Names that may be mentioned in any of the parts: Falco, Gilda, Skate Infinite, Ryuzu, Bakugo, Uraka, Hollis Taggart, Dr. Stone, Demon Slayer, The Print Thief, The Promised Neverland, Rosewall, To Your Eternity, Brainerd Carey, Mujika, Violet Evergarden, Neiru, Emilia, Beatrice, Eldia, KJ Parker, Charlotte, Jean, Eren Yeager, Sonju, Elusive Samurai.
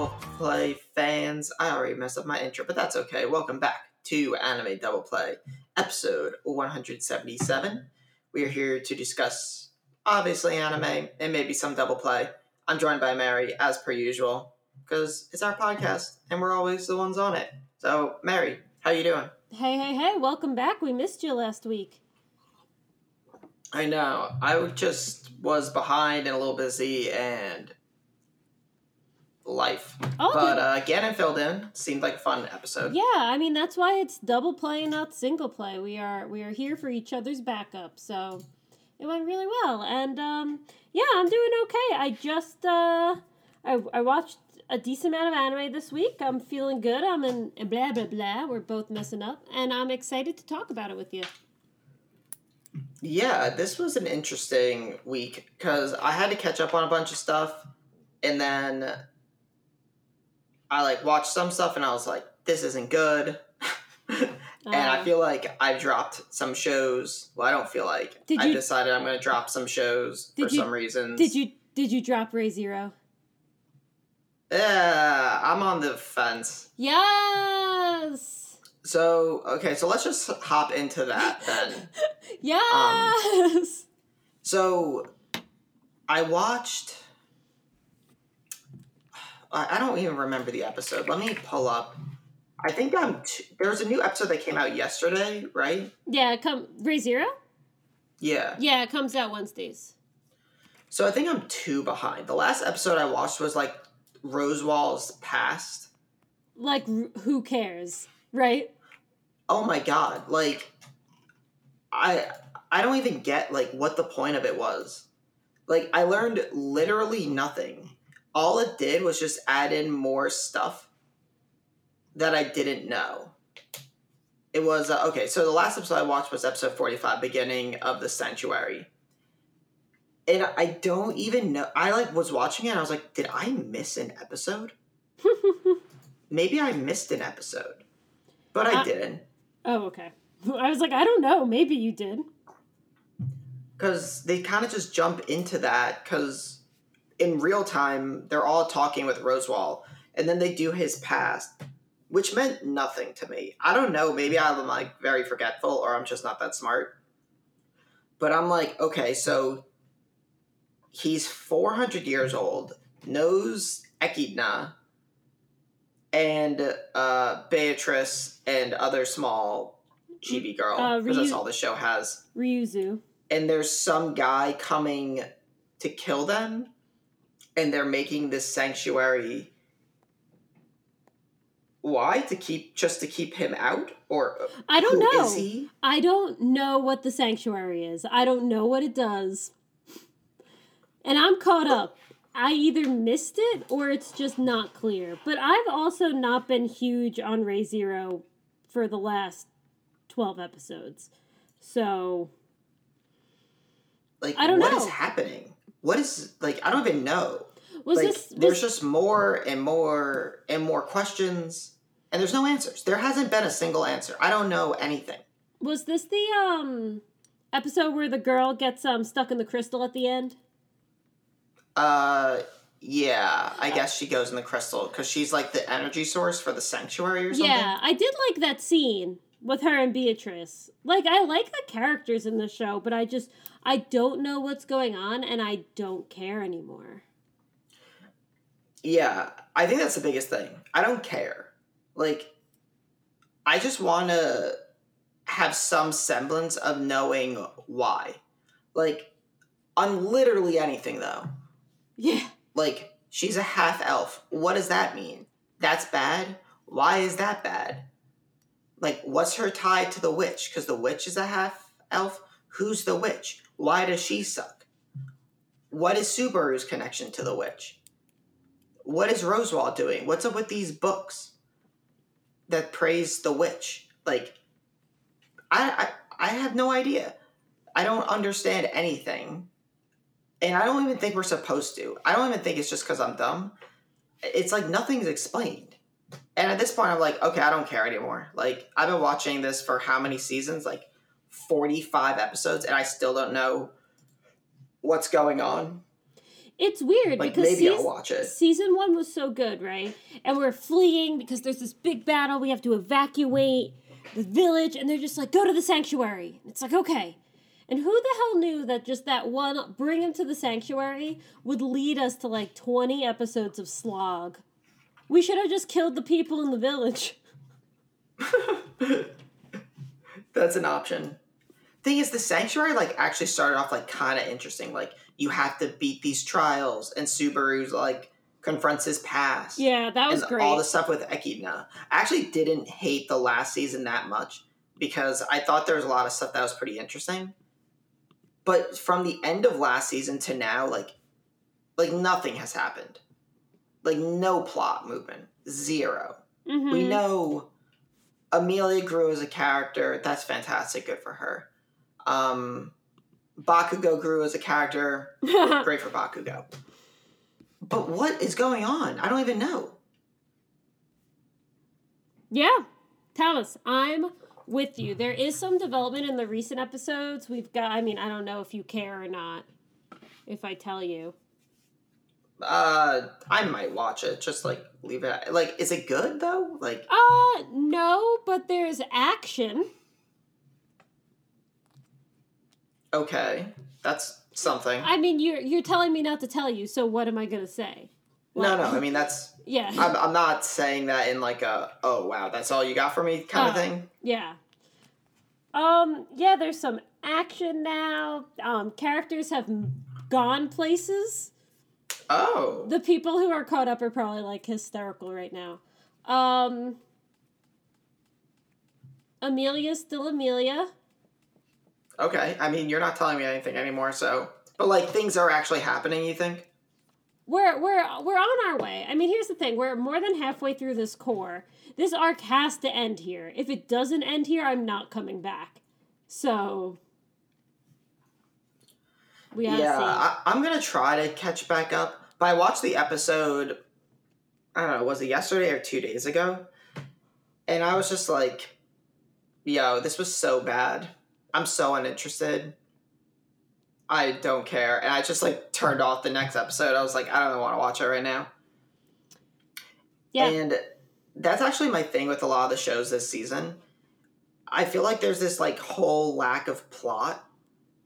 Double Play fans, I already messed up my intro, but that's okay. Welcome back to Anime Double Play, episode 177. We are here to discuss, obviously, anime and maybe some double play. I'm joined by Mary, as per usual, because it's our podcast, and we're always the ones on it. So, Mary, how you doing? Hey, welcome back. We missed you last week. I know. I just was behind and a little busy, and... life. Oh, but Gannon filled in. Seemed like a fun episode. Yeah, I mean that's why it's double play and not single play. We are here for each other's backup. So it went really well. And yeah, I'm doing okay. I just I watched a decent amount of anime this week. I'm feeling good. I'm in blah blah blah. We're both messing up, and I'm excited to talk about it with you. Yeah, this was an interesting week because I had to catch up on a bunch of stuff, and then I, watched some stuff, and I was like, this isn't good. And I feel like I dropped some shows. Well, I don't feel like. I decided I'm going to drop some shows for some reasons. Did you drop Re:Zero? Yeah, I'm on the fence. Yes! So let's just hop into that, then. Yes! I watched... I don't even remember the episode. Let me pull up. I think there's a new episode that came out yesterday, right? Yeah, Re:Zero? Yeah. Yeah, it comes out Wednesdays. So I think I'm two behind. The last episode I watched was Rosewall's past. Who cares, right? Oh my god. I don't even get what the point of it was. I learned literally nothing. All it did was just add in more stuff that I didn't know. It was, okay, so the last episode I watched was episode 45, Beginning of the Sanctuary. And I don't even know, I was watching it and I was like, did I miss an episode? Maybe I missed an episode. But I didn't. Oh, okay. I was like, I don't know, maybe you did. Because they kind of just jump into that, because... in real time, they're all talking with Rosewall, and then they do his past, which meant nothing to me. I don't know, maybe I'm, very forgetful, or I'm just not that smart. But I'm okay, so he's 400 years old, knows Echidna, and Beatrice, and other small chibi girl, because that's all the show has. Ryuzu. And there's some guy coming to kill them, and they're making this sanctuary. Why? To keep him out? Or I don't know. Is he? I don't know what the sanctuary is. I don't know what it does. And I'm caught up. I either missed it or it's just not clear. But I've also not been huge on Re:Zero for the last 12 episodes. So I don't know. What is happening? What is, I don't even know. There's just more and more and more questions, and there's no answers. There hasn't been a single answer. I don't know anything. Was this the episode where the girl gets stuck in the crystal at the end? Yeah. I guess she goes in the crystal, because she's, the energy source for the sanctuary or something. Yeah, I did like that scene with her and Beatrice. I like the characters in the show, but I don't know what's going on, and I don't care anymore. Yeah, I think that's the biggest thing. I don't care. I just want to have some semblance of knowing why. On literally anything, though. Yeah. She's a half-elf. What does that mean? That's bad? Why is that bad? What's her tie to the witch? Because the witch is a half-elf. Who's the witch? Why does she suck? What is Subaru's connection to the witch? What is Rosewall doing? What's up with these books that praise the witch? I have no idea. I don't understand anything. And I don't even think we're supposed to. I don't even think it's just because I'm dumb. It's nothing's explained. And at this point, I'm okay, I don't care anymore. I've been watching this for how many seasons? 45 episodes, and I still don't know what's going on. It's weird because maybe I'll watch it. Season 1 was so good, right? And we're fleeing because there's this big battle. We have to evacuate the village, and they're just like, go to the sanctuary. It's like, okay. And who the hell knew that just that one, bring him to the sanctuary, would lead us to like 20 episodes of slog. We should have just killed the people in the village. That's an option. Thing is, the sanctuary like actually started off like kind of interesting. Like you have to beat these trials, and Subaru's like confronts his past. Yeah, that was great. All the stuff with Echidna. I actually didn't hate the last season that much because I thought there was a lot of stuff that was pretty interesting. But from the end of last season to now, like nothing has happened. Like no plot movement, zero. Mm-hmm. We know Emilia grew as a character. That's fantastic. Good for her. Bakugo grew as a character. Great for Bakugo. But what is going on? I don't even know. Yeah. Tell us. I'm with you. There is some development in the recent episodes. We've got, I mean, I don't know if you care or not, if I tell you. I might watch it. Just, like, leave it. Like, is it good, though? Like, no, but there's action. Okay, that's something. I mean, you're telling me not to tell you, so what am I going to say? Well, no, I mean, that's... Yeah. I'm not saying that in like a, oh, wow, that's all you got for me kind of thing. Yeah. Yeah, there's some action now. Characters have gone places. Oh. The people who are caught up are probably like hysterical right now. Emilia's still Emilia. Okay, I mean, you're not telling me anything anymore, so... But, like, things are actually happening, you think? We're on our way. I mean, here's the thing. We're more than halfway through this core. This arc has to end here. If it doesn't end here, I'm not coming back. So... We gotta see. I'm gonna try to catch back up. But I watched the episode... I don't know, was it yesterday or 2 days ago? And I was just like... Yo, this was so bad. I'm so uninterested. I don't care. And I just, like, turned off the next episode. I was like, I don't want to watch it right now. Yeah. And that's actually my thing with a lot of the shows this season. I feel like there's this, like, whole lack of plot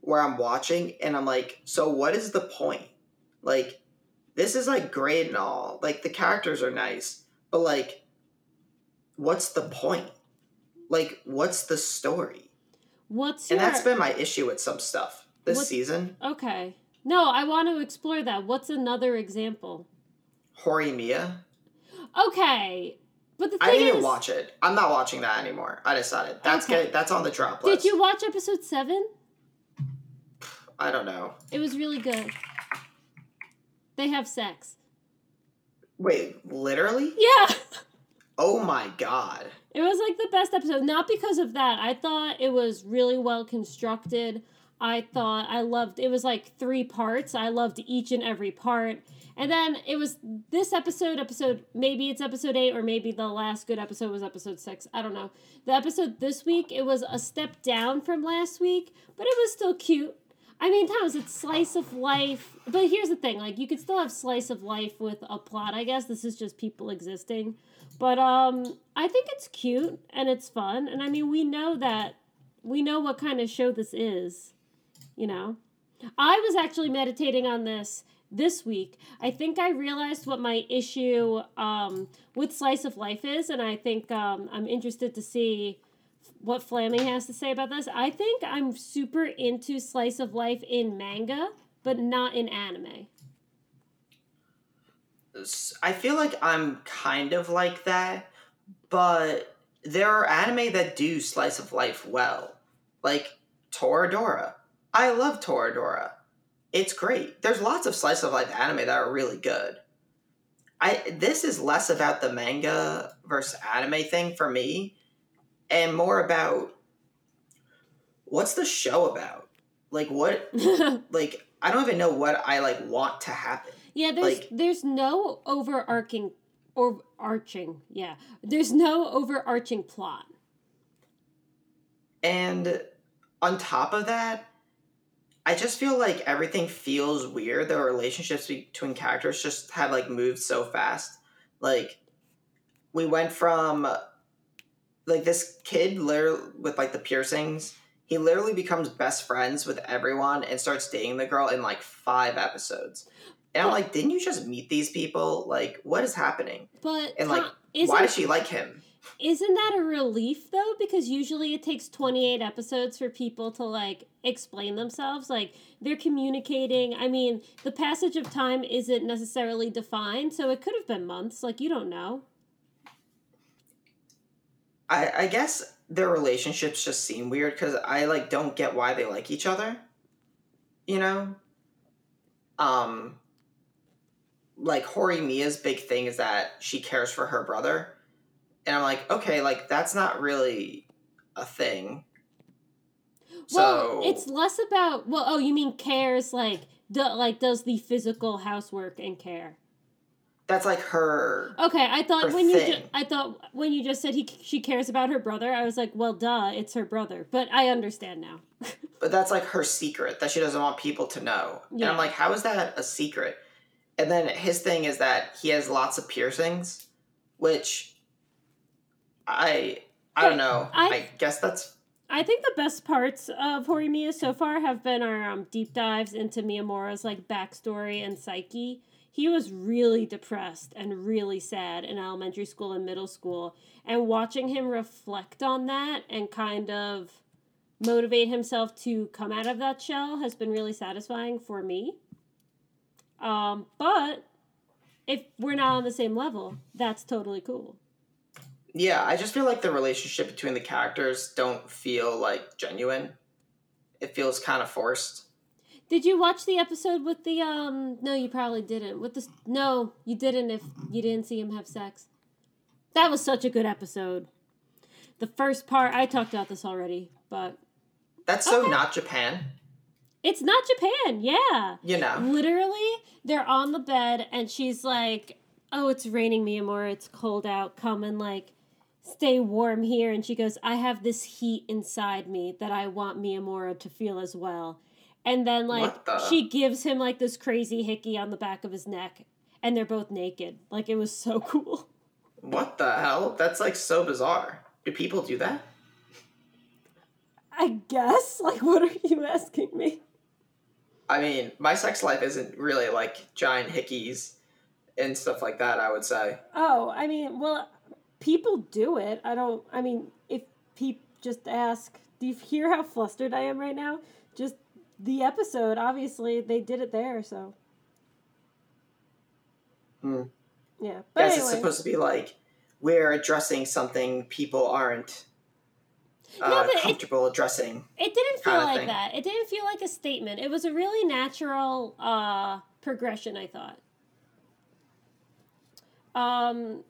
where I'm watching and I'm like, so what is the point? Like, this is, like, great and all. Like, the characters are nice. But, like, what's the point? Like, what's the story? That's been my issue with some stuff this season. Okay. No, I want to explore that. What's another example? Horimiya. Okay. But the thing is... I didn't watch it. I'm not watching that anymore. I decided. That's on the drop list. Did you watch episode 7? I don't know. It was really good. They have sex. Wait, literally? Yeah. Oh my god. It was like the best episode, not because of that. I thought it was really well constructed. It was like 3 parts. I loved each and every part. And then it was this episode, maybe it's episode 8 or maybe the last good episode was episode 6. I don't know. The episode this week, it was a step down from last week, but it was still cute. I mean, Thomas, it's slice of life. But here's the thing, like you could still have slice of life with a plot, I guess. This is just people existing. But I think it's cute and it's fun. And I mean, we know what kind of show this is, you know. I was actually meditating on this week. I think I realized what my issue with slice of life is. And I think I'm interested to see what Flammy has to say about this. I think I'm super into slice of life in manga, but not in anime. I feel like I'm kind of like that, but there are anime that do slice of life well. Like Toradora. I love Toradora. It's great. There's lots of slice of life anime that are really good. This is less about the manga versus anime thing for me, and more about what's the show about? Like what? Like I don't even know what I like want to happen. Yeah, there's no there's no overarching plot. And on top of that, I just feel like everything feels weird. The relationships between characters just have, like, moved so fast. Like, we went from, like, this kid literally with, like, the piercings, he literally becomes best friends with everyone and starts dating the girl in, like, 5 episodes. And I'm like, didn't you just meet these people? Like, what is happening? But and, like, why does she like him? Isn't that a relief, though? Because usually it takes 28 episodes for people to, like, explain themselves. Like, they're communicating. I mean, the passage of time isn't necessarily defined, so it could have been months. Like, you don't know. I guess their relationships just seem weird because I, like, don't get why they like each other. You know? Like, Horimiya's big thing is that she cares for her brother. And I'm like, okay, like, that's not really a thing. Well, so, it's less about, well, oh, you mean cares, like does the physical housework and care. That's, like, her okay, I thought when thing. I thought when you just said she cares about her brother, I was like, well, duh, it's her brother. But I understand now. But that's, like, her secret that she doesn't want people to know. Yeah. And I'm like, how is that a secret? And then his thing is that he has lots of piercings, which... I don't know. I guess that's... I think the best parts of Horimiya so far have been our deep dives into Miyamura's, like, backstory and psyche. He was really depressed and really sad in elementary school and middle school. And watching him reflect on that and kind of motivate himself to come out of that shell has been really satisfying for me. But if we're not on the same level, that's totally cool. Yeah, I just feel like the relationship between the characters don't feel, like, genuine. It feels kind of forced. Did you watch the episode with the, no, you probably didn't. No, you didn't if you didn't see him have sex. That was such a good episode. The first part, I talked about this already, but... That's so okay. Not Japan. It's not Japan, yeah. You know. Literally, they're on the bed, and she's like, oh, it's raining, Miyamura, it's cold out, come and, like... stay warm here. And she goes, I have this heat inside me that I want Miyamura to feel as well. And then, like, she gives him, like, this crazy hickey on the back of his neck. And they're both naked. Like, it was so cool. What the hell? That's, like, so bizarre. Do people do that? I guess. Like, what are you asking me? I mean, my sex life isn't really, like, giant hickeys and stuff like that, I would say. Oh, I mean, well... people do it. If people just ask, do you hear how flustered I am right now? Just the episode, obviously, they did it there, so. Yeah. But yes, anyway. It's supposed to be like, we're addressing something people aren't comfortable addressing. It didn't feel like that. It didn't feel like a statement. It was a really natural progression, I thought.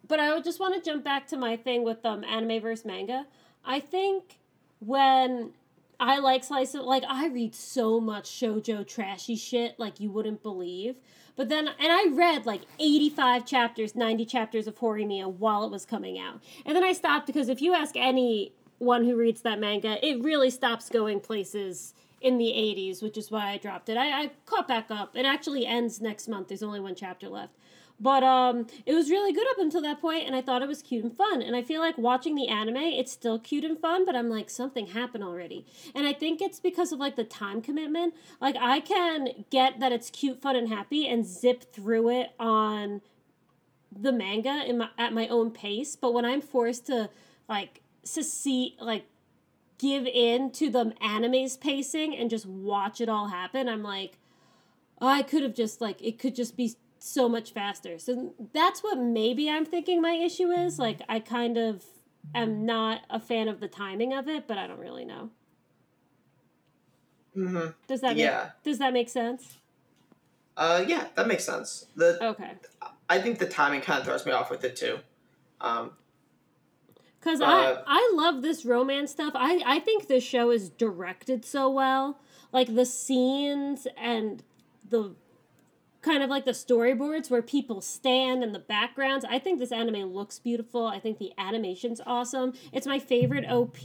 But I would just want to jump back to my thing with anime versus manga. I think when I like slice of... like, I read so much shoujo trashy shit, like, you wouldn't believe. But then... and I read, like, 85 chapters, 90 chapters of Horimiya while it was coming out. And then I stopped because if you ask anyone who reads that manga, it really stops going places in the 80s, which is why I dropped it. I caught back up. It actually ends next month. There's only 1 chapter left. But it was really good up until that point, and I thought it was cute and fun. And I feel like watching the anime, it's still cute and fun, but I'm like, something happened already. And I think it's because of, like, the time commitment. Like, I can get that it's cute, fun, and happy and zip through it on the manga at my own pace. But when I'm forced to, like, give in to the anime's pacing and just watch it all happen, I'm like, oh, I could have just, like, it could just be... so much faster. So that's what maybe I'm thinking my issue is. Like, I kind of am not a fan of the timing of it, but I don't really know. Mm-hmm. Does that make sense? Yeah, that makes sense. Okay. I think the timing kind of throws me off with it too. Because I love this romance stuff. I think this show is directed so well. Like, the scenes and the kind of like the storyboards where people stand in the backgrounds. I think this anime looks beautiful. I think the animation's awesome. It's my favorite OP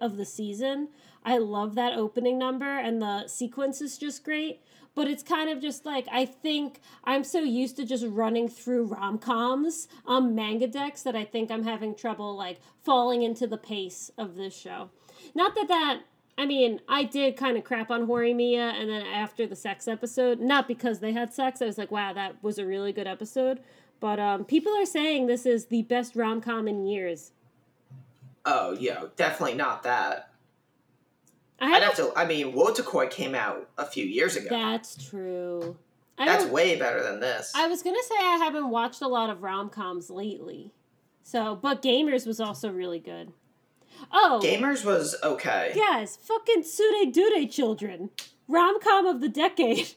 of the season. I love that opening number, and the sequence is just great. But it's kind of just like, I think I'm so used to just running through rom-coms, manga decks, that I think I'm having trouble, like, falling into the pace of this show. Not that that, I mean, I did kind of crap on Horimiya, and then after the sex episode, not because they had sex, I was like, wow, that was a really good episode. But people are saying this is the best rom-com in years. Oh, yeah, definitely not that. Wotakoi came out a few years ago. That's true. That's way better than this. I was going to say I haven't watched a lot of rom-coms lately. But Gamers was also really good. Oh. Gamers was okay. Yes, fucking Tsure-Dure children. Rom-com of the decade.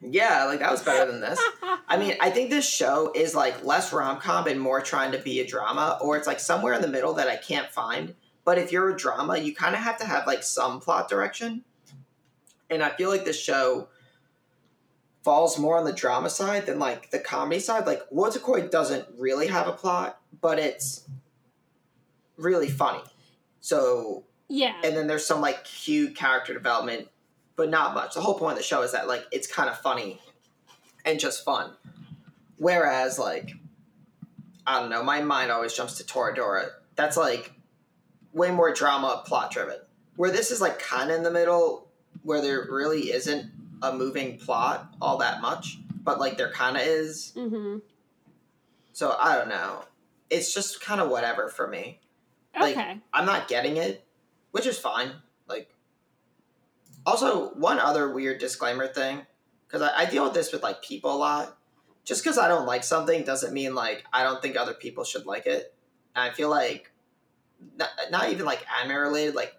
Yeah, like, that was better than this. I mean, I think this show is, like, less rom-com and more trying to be a drama, or it's, like, somewhere in the middle that I can't find. But if you're a drama, you kind of have to have, like, some plot direction. And I feel like this show falls more on the drama side than, like, the comedy side. Like, Wotakoi doesn't really have a plot, but it's really funny. So, yeah. And then there's some, like, cute character development, but not much. The whole point of the show is that, like, it's kind of funny and just fun. Whereas, like, I don't know, my mind always jumps to Toradora. That's, like, way more drama, plot driven. Where this is like kind of in the middle, where there really isn't a moving plot all that much, but like there kind of is. Mm-hmm. So I don't know. It's just kind of whatever for me. Okay. Like, I'm not getting it, which is fine. Like, also one other weird disclaimer thing, because I deal with this with like people a lot. Just because I don't like something doesn't mean like I don't think other people should like it. And I feel like. Not even, like, anime related, like,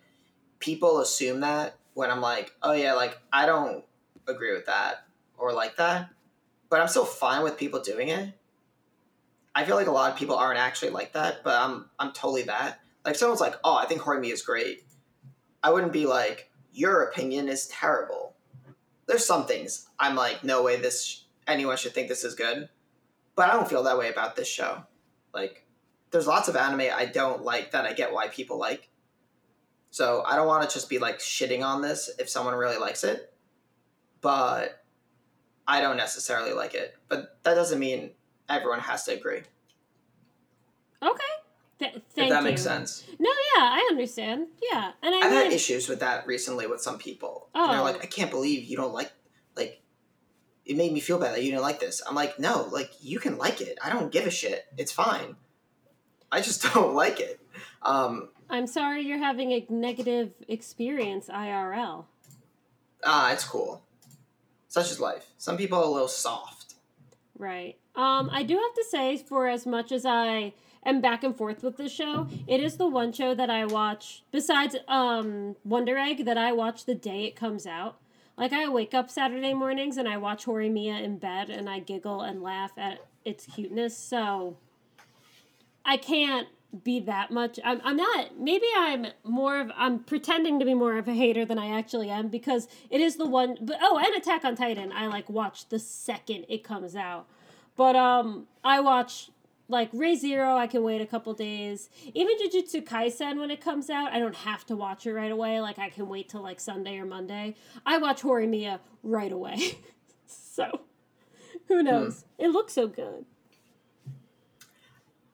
people assume that when I'm like, oh, yeah, like, I don't agree with that or like that, but I'm still fine with people doing it. I feel like a lot of people aren't actually like that, but I'm totally that. Like, someone's like, oh, I think Horimiya is great. I wouldn't be like, your opinion is terrible. There's some things I'm like, no way anyone should think this is good, but I don't feel that way about this show. Like, there's lots of anime I don't like that I get why people like. So I don't want to just be, like, shitting on this if someone really likes it. But I don't necessarily like it. But that doesn't mean everyone has to agree. Okay. Thank you. If that makes sense. No, yeah, I understand. Yeah. And I've had issues with that recently with some people. Oh. And they're like, I can't believe you don't like, it made me feel bad that you didn't like this. I'm like, no, like, you can like it. I don't give a shit. It's fine. I just don't like it. I'm sorry you're having a negative experience IRL. It's cool. Such is life. Some people are a little soft. Right. I do have to say, for as much as I am back and forth with this show, it is the one show that I watch, besides Wonder Egg, that I watch the day it comes out. Like, I wake up Saturday mornings and I watch Horimiya in bed and I giggle and laugh at its cuteness, so I can't be that much. I'm not. Maybe I'm pretending to be more of a hater than I actually am, because it is the one. But, oh, and Attack on Titan, I like watch the second it comes out. But I watch like Re:Zero. I can wait a couple days. Even Jujutsu Kaisen when it comes out, I don't have to watch it right away. Like, I can wait till like Sunday or Monday. I watch Horimiya right away. So who knows? It looks so good.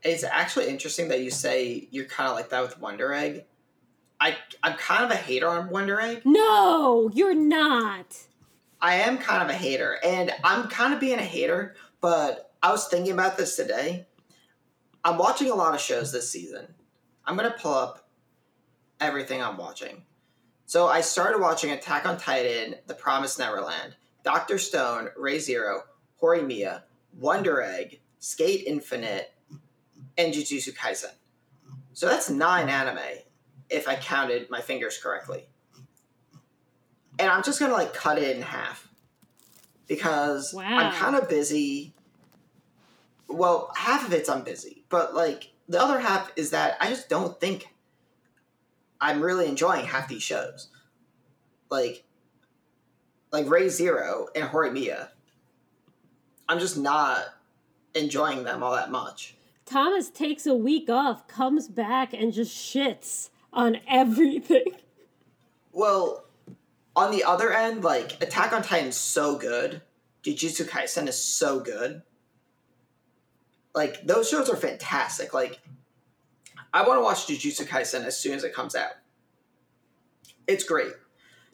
It's actually interesting that you say you're kind of like that with Wonder Egg. I'm kind of a hater on Wonder Egg. No, you're not. I am kind of a hater, and I'm kind of being a hater, but I was thinking about this today. I'm watching a lot of shows this season. I'm going to pull up everything I'm watching. So I started watching Attack on Titan, The Promised Neverland, Dr. Stone, Re:Zero, Horimiya, Wonder Egg, Skate Infinite, and Jujutsu Kaisen. So that's 9 anime, if I counted my fingers correctly. And I'm just going to, like, cut it in half. Because I'm kind of busy. Well, half of it's I'm busy. But, like, the other half is that I just don't think I'm really enjoying half these shows. Like Re:Zero and Horimiya. I'm just not enjoying them all that much. Thomas takes a week off, comes back, and just shits on everything. Well, on the other end, like, Attack on Titan is so good. Jujutsu Kaisen is so good. Like, those shows are fantastic. Like, I want to watch Jujutsu Kaisen as soon as it comes out. It's great.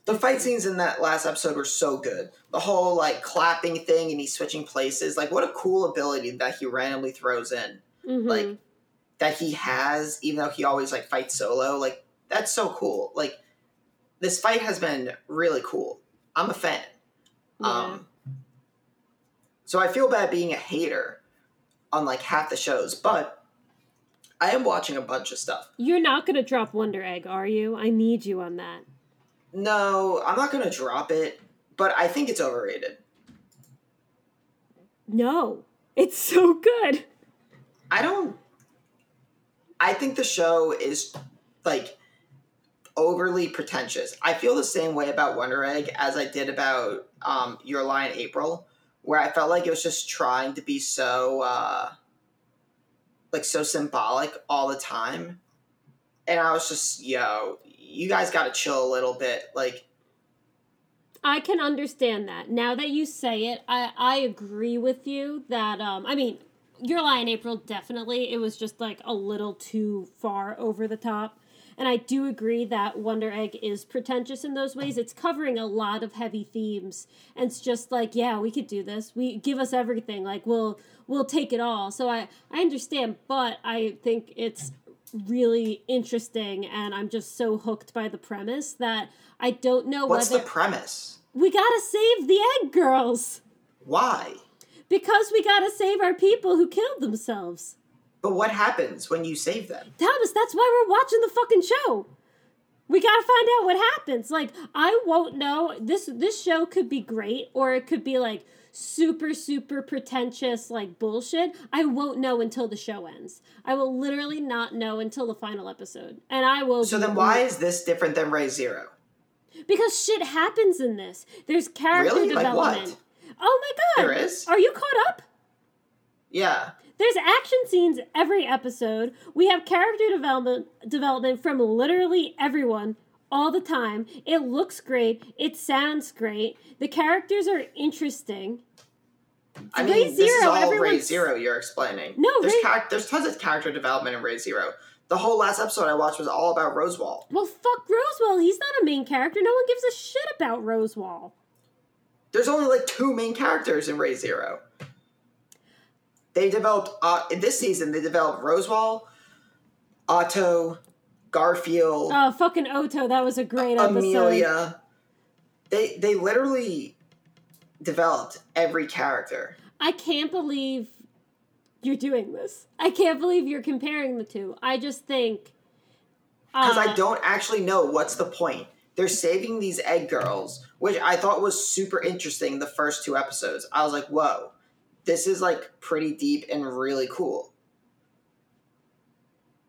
The fight scenes in that last episode were so good. The whole, like, clapping thing and he's switching places. Like, what a cool ability that he randomly throws in. Mm-hmm. Like, that he has, even though he always, like, fights solo. Like, that's so cool. Like, this fight has been really cool. I'm a fan. Yeah. So I feel bad being a hater on, like, half the shows. But I am watching a bunch of stuff. You're not going to drop Wonder Egg, are you? I need you on that. No, I'm not going to drop it, but I think it's overrated. No, it's so good. I think the show is, like, overly pretentious. I feel the same way about Wonder Egg as I did about Your Lie in April, where I felt like it was just trying to be so, so symbolic all the time. And I was just, you guys gotta chill a little bit. Like, I can understand that. Now that you say it, I agree with you that, Your Lie in April, definitely. It was just, like, a little too far over the top. And I do agree that Wonder Egg is pretentious in those ways. It's covering a lot of heavy themes. And it's just like, yeah, we could do this. We give us everything. Like, we'll take it all. So I understand, but I think it's really interesting, and I'm just so hooked by the premise that I don't know what's the premise? We gotta save the egg girls. Why? Because we gotta save our people who killed themselves. But what happens when you save them? Thomas, that's why we're watching the fucking show. We gotta find out what happens. Like, I won't know. This show could be great, or it could be, like, super, super pretentious, like, bullshit. I won't know until the show ends. I will literally not know until the final episode. And I will... So then why is this different than Re:Zero? Because shit happens in this. There's character development. Like, oh my god! There is? Are you caught up? Yeah. There's action scenes every episode. We have character development from literally everyone all the time. It looks great. It sounds great. The characters are interesting. I mean, Re:Zero, this is all Re:Zero you're explaining. No, there's tons of character development in Re:Zero. The whole last episode I watched was all about Rosewall. Well, fuck Rosewall. He's not a main character. No one gives a shit about Rosewall. There's only, like, 2 main characters in Re:Zero. They developed, in this season, they developed Rosewall, Otto, Garfield. Oh, fucking Otto. That was a great episode. Emilia. They literally developed every character. I can't believe you're doing this. I can't believe you're comparing the two. I just think... Because I don't actually know what's the point. They're saving these egg girls, which I thought was super interesting the first 2 episodes. I was like, whoa. This is, like, pretty deep and really cool.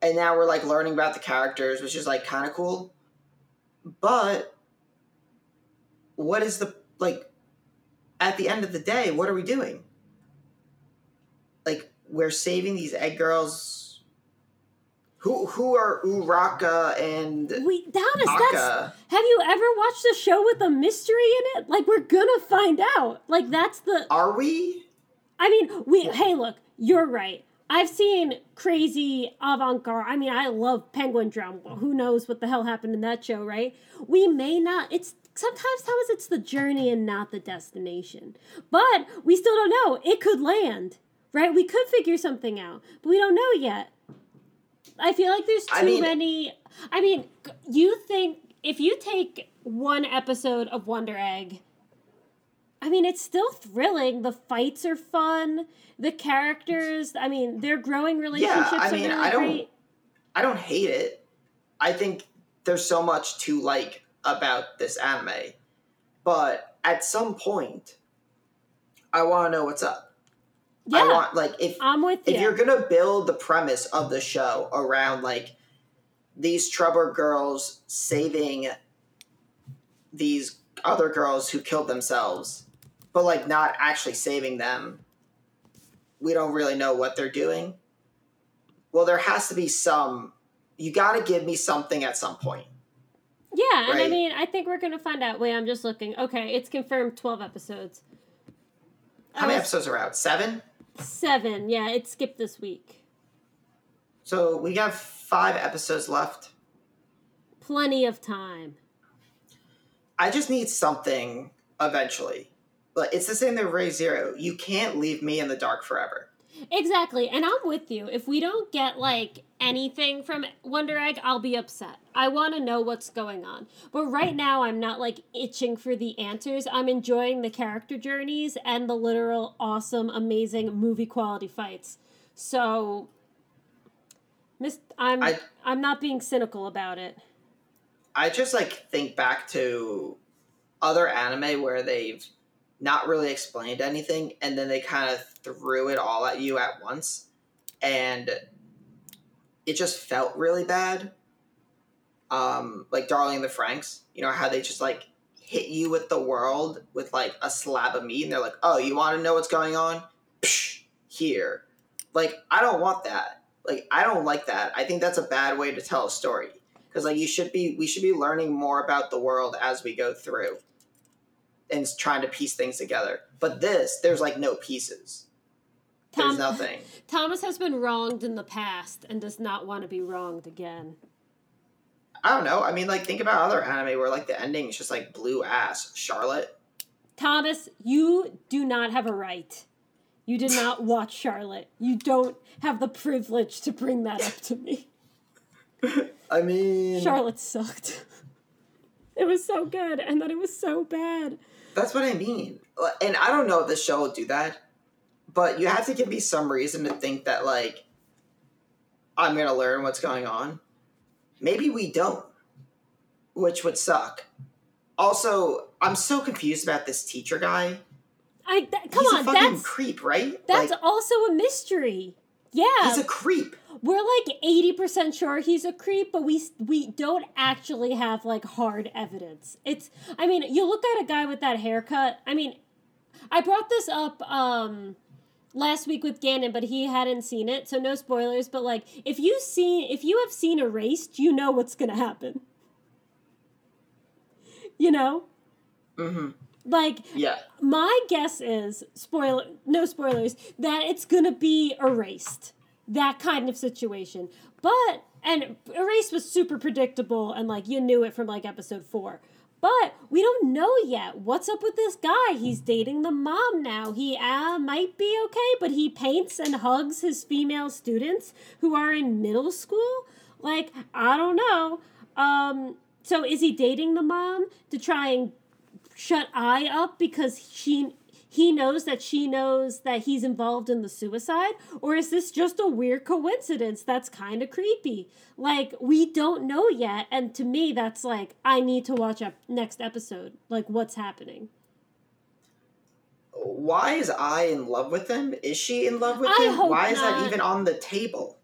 And now we're, like, learning about the characters, which is, like, kind of cool. But what is the, like, at the end of the day, what are we doing? Like, we're saving these egg girls. Who are Uraka and Aka? Have you ever watched a show with a mystery in it? Like, we're gonna find out. Like, that's the... Are we? I mean, hey, look, you're right. I've seen crazy avant-garde. I mean, I love Penguin Drum. Who knows what the hell happened in that show, right? We may not. It's sometimes, Thomas, it's the journey and not the destination. But we still don't know. It could land, right? We could figure something out, but we don't know yet. I feel like there's too many. I mean, you think if you take one episode of Wonder Egg. I mean, it's still thrilling. The fights are fun. The characters, I mean, their growing relationships are really great. I don't hate it. I think there's so much to like about this anime. But at some point, I want to know what's up. Yeah, I want, like, if you're going to build the premise of the show around, like, these troubled girls saving these other girls who killed themselves, but, like, not actually saving them. We don't really know what they're doing. Well, there has to be some... You gotta give me something at some point. Yeah, right? And I mean, I think we're going to find out. Wait, I'm just looking. Okay, it's confirmed 12 episodes. How many episodes are out? 7? 7, yeah. It skipped this week. So we have 5 episodes left. Plenty of time. I just need something eventually. But it's the same with Re:Zero. You can't leave me in the dark forever. Exactly, and I'm with you. If we don't get, like, anything from Wonder Egg, I'll be upset. I want to know what's going on. But right now, I'm not, like, itching for the answers. I'm enjoying the character journeys and the literal awesome, amazing movie-quality fights. So, I'm not being cynical about it. I just, like, think back to other anime where they've not really explained anything, and then they kind of threw it all at you at once, and it just felt really bad. Like Darling in the Franxx, you know, how they just, like, hit you with the world with, like, a slab of meat, and they're like, oh, you want to know what's going on? Psh, here. Like, I don't want that. Like, I don't like that. I think that's a bad way to tell a story. Because, like, we should be learning more about the world as we go through and trying to piece things together. But this, there's, like, no pieces. There's nothing. Thomas has been wronged in the past and does not want to be wronged again. I don't know. I mean, like, think about other anime where, like, the ending is just, like, blue ass. Charlotte. Thomas, you do not have a right. You did not watch Charlotte. You don't have the privilege to bring that up to me. I mean, Charlotte sucked. It was so good, and then it was so bad. That's what I mean. And I don't know if this show will do that, but you have to give me some reason to think that, like, I'm going to learn what's going on. Maybe we don't, which would suck. Also, I'm so confused about this teacher guy. He's a fucking creep, right? That's, like, also a mystery. Yeah. He's a creep. We're, like, 80% sure he's a creep, but we don't actually have, like, hard evidence. It's, I mean, you look at a guy with that haircut. I mean, I brought this up last week with Gannon, but he hadn't seen it, so no spoilers. But, like, if you have seen Erased, you know what's going to happen. You know? Mm-hmm. Like, yeah. My guess is, no spoilers, that it's going to be Erased. That kind of situation. But, and Erased was super predictable, and, like, you knew it from, like, episode 4. But we don't know yet. What's up with this guy? He's dating the mom now. He might be okay, but he paints and hugs his female students who are in middle school. Like, I don't know. So is he dating the mom to try and shut Ai up because he knows that she knows that he's involved in the suicide? Or is this just a weird coincidence that's kind of creepy? Like, we don't know yet. And to me, that's like, I need to watch next episode. Like, what's happening? Why is Ai in love with him? Is she in love with him? Why is that even on the table?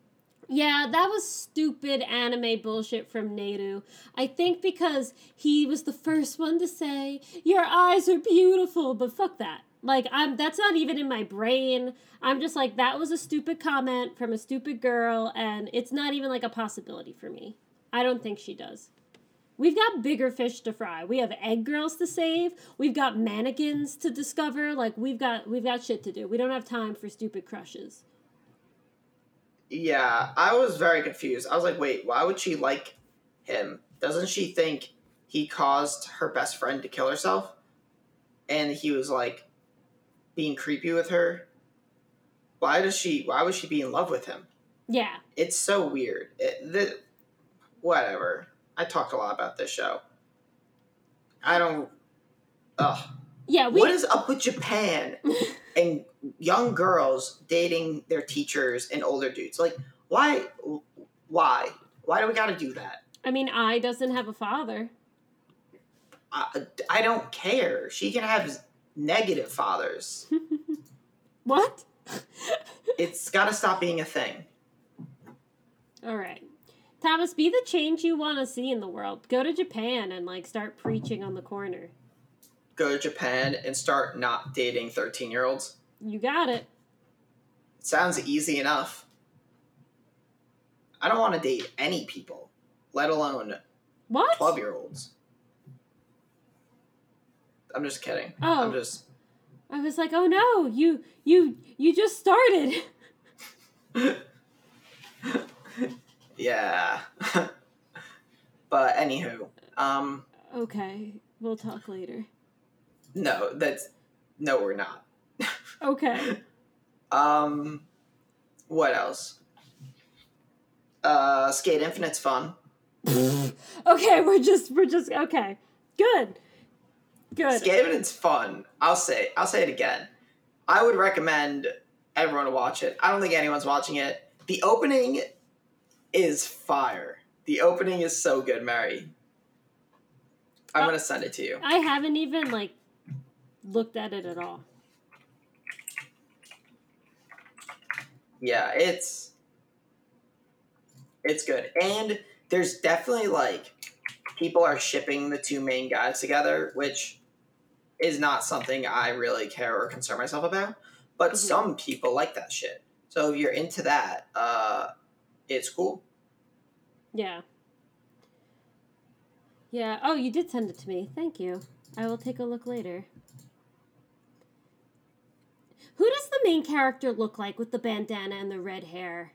Yeah, that was stupid anime bullshit from Neiru. I think because he was the first one to say, your eyes are beautiful, but fuck that. Like, that's not even in my brain. I'm just like, that was a stupid comment from a stupid girl, and it's not even, like, a possibility for me. I don't think she does. We've got bigger fish to fry. We have egg girls to save. We've got mannequins to discover. Like, we've got shit to do. We don't have time for stupid crushes. Yeah, I was very confused. I was like, wait, why would she like him? Doesn't she think he caused her best friend to kill herself? And he was, like, being creepy with her. Why would she be in love with him? Yeah. It's so weird. Whatever. I talked a lot about this show. Ugh. Yeah. What is up with Japan and young girls dating their teachers and older dudes? Like, why? Why do we gotta do that? I mean, Ai doesn't have a father. I don't care. She can have negative fathers. What? It's got to stop being a thing. All right. Thomas, be the change you want to see in the world. Go to Japan and, like, start preaching on the corner. Go to Japan and start not dating 13-year-olds. You got it. Sounds easy enough. I don't want to date any people, let alone What? 12-year-olds. I'm just kidding. Oh. I'm just... I was like, oh no, you just started. Yeah. But anywho, okay, we'll talk later. No, no, we're not. Okay. What else? Skate Infinite's fun. Okay, we're just okay. Good. Skate Infinite's fun. I'll say it again. I would recommend everyone to watch it. I don't think anyone's watching it. The opening is fire. The opening is so good, Mary. I'm going to send it to you. I haven't even, looked at it at all. Yeah, it's good. And there's definitely, people are shipping the two main guys together, which is not something I really care or concern myself about. But some people like that shit. So if you're into that, it's cool. Yeah. Yeah. Oh, you did send it to me. Thank you. I will take a look later. Who does the main character look like with the bandana and the red hair?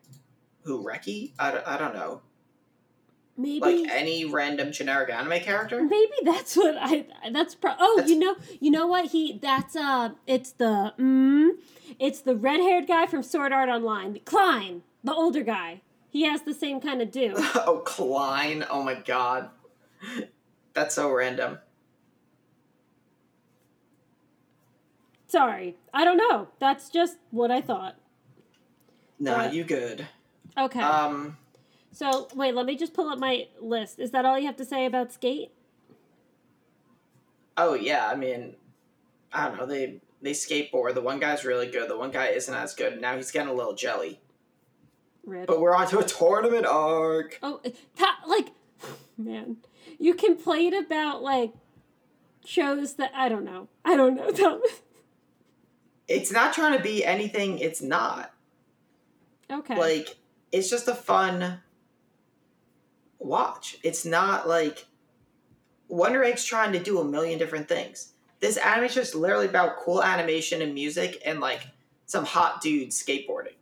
Who, Reki? I don't know. Maybe. Any random generic anime character? Maybe that's what you know what? It's the red-haired guy from Sword Art Online. Klein, the older guy. He has the same kind of do. Oh, Klein. Oh my god. That's so random. Sorry. I don't know. That's just what I thought. Nah, you good. Okay. So, wait, let me just pull up my list. Is that all you have to say about Skate? Oh, yeah. I mean, I don't know. They skateboard. The one guy's really good. The one guy isn't as good. Now he's getting a little jelly. Rip. But we're onto a tournament arc. Oh, man. You complain about, shows that... I don't know, Tom. It's not trying to be anything it's not. Okay. It's just a fun... watch. It's not Wonder Egg's trying to do a million different things. This anime is just literally about cool animation and music and some hot dude skateboarding.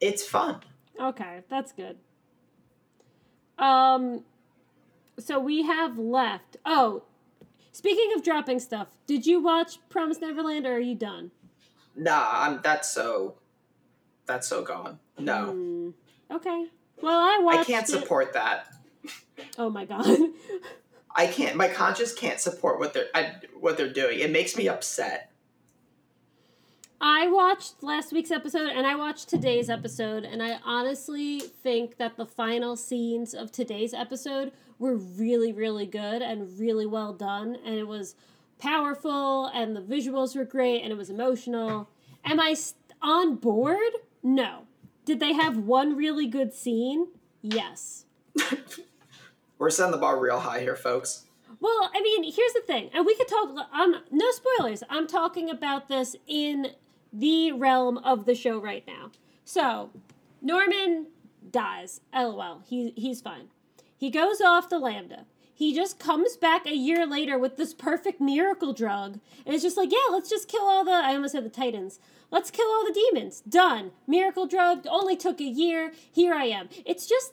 It's fun. Okay, that's good. So we have left. Oh, speaking of dropping stuff, did you watch Promised Neverland or are you done? Nah, that's so gone. No. Okay. Well, I can't support that. Oh my god. I can't. My conscience can't support what they're doing. It makes me upset. I watched last week's episode and I watched today's episode, and I honestly think that the final scenes of today's episode were really, really good and really well done, and it was powerful and the visuals were great and it was emotional. Am I on board? No. Did they have one really good scene? Yes. We're setting the bar real high here, folks. Well, I mean, here's the thing. And we could talk... no spoilers. I'm talking about this in the realm of the show right now. So, Norman dies. LOL. He's fine. He goes off the Lambda. He just comes back a year later with this perfect miracle drug. And it's just let's just kill all the... I almost said the Titans. Let's kill all the demons. Done. Miracle drug. Only took a year. Here I am. It's just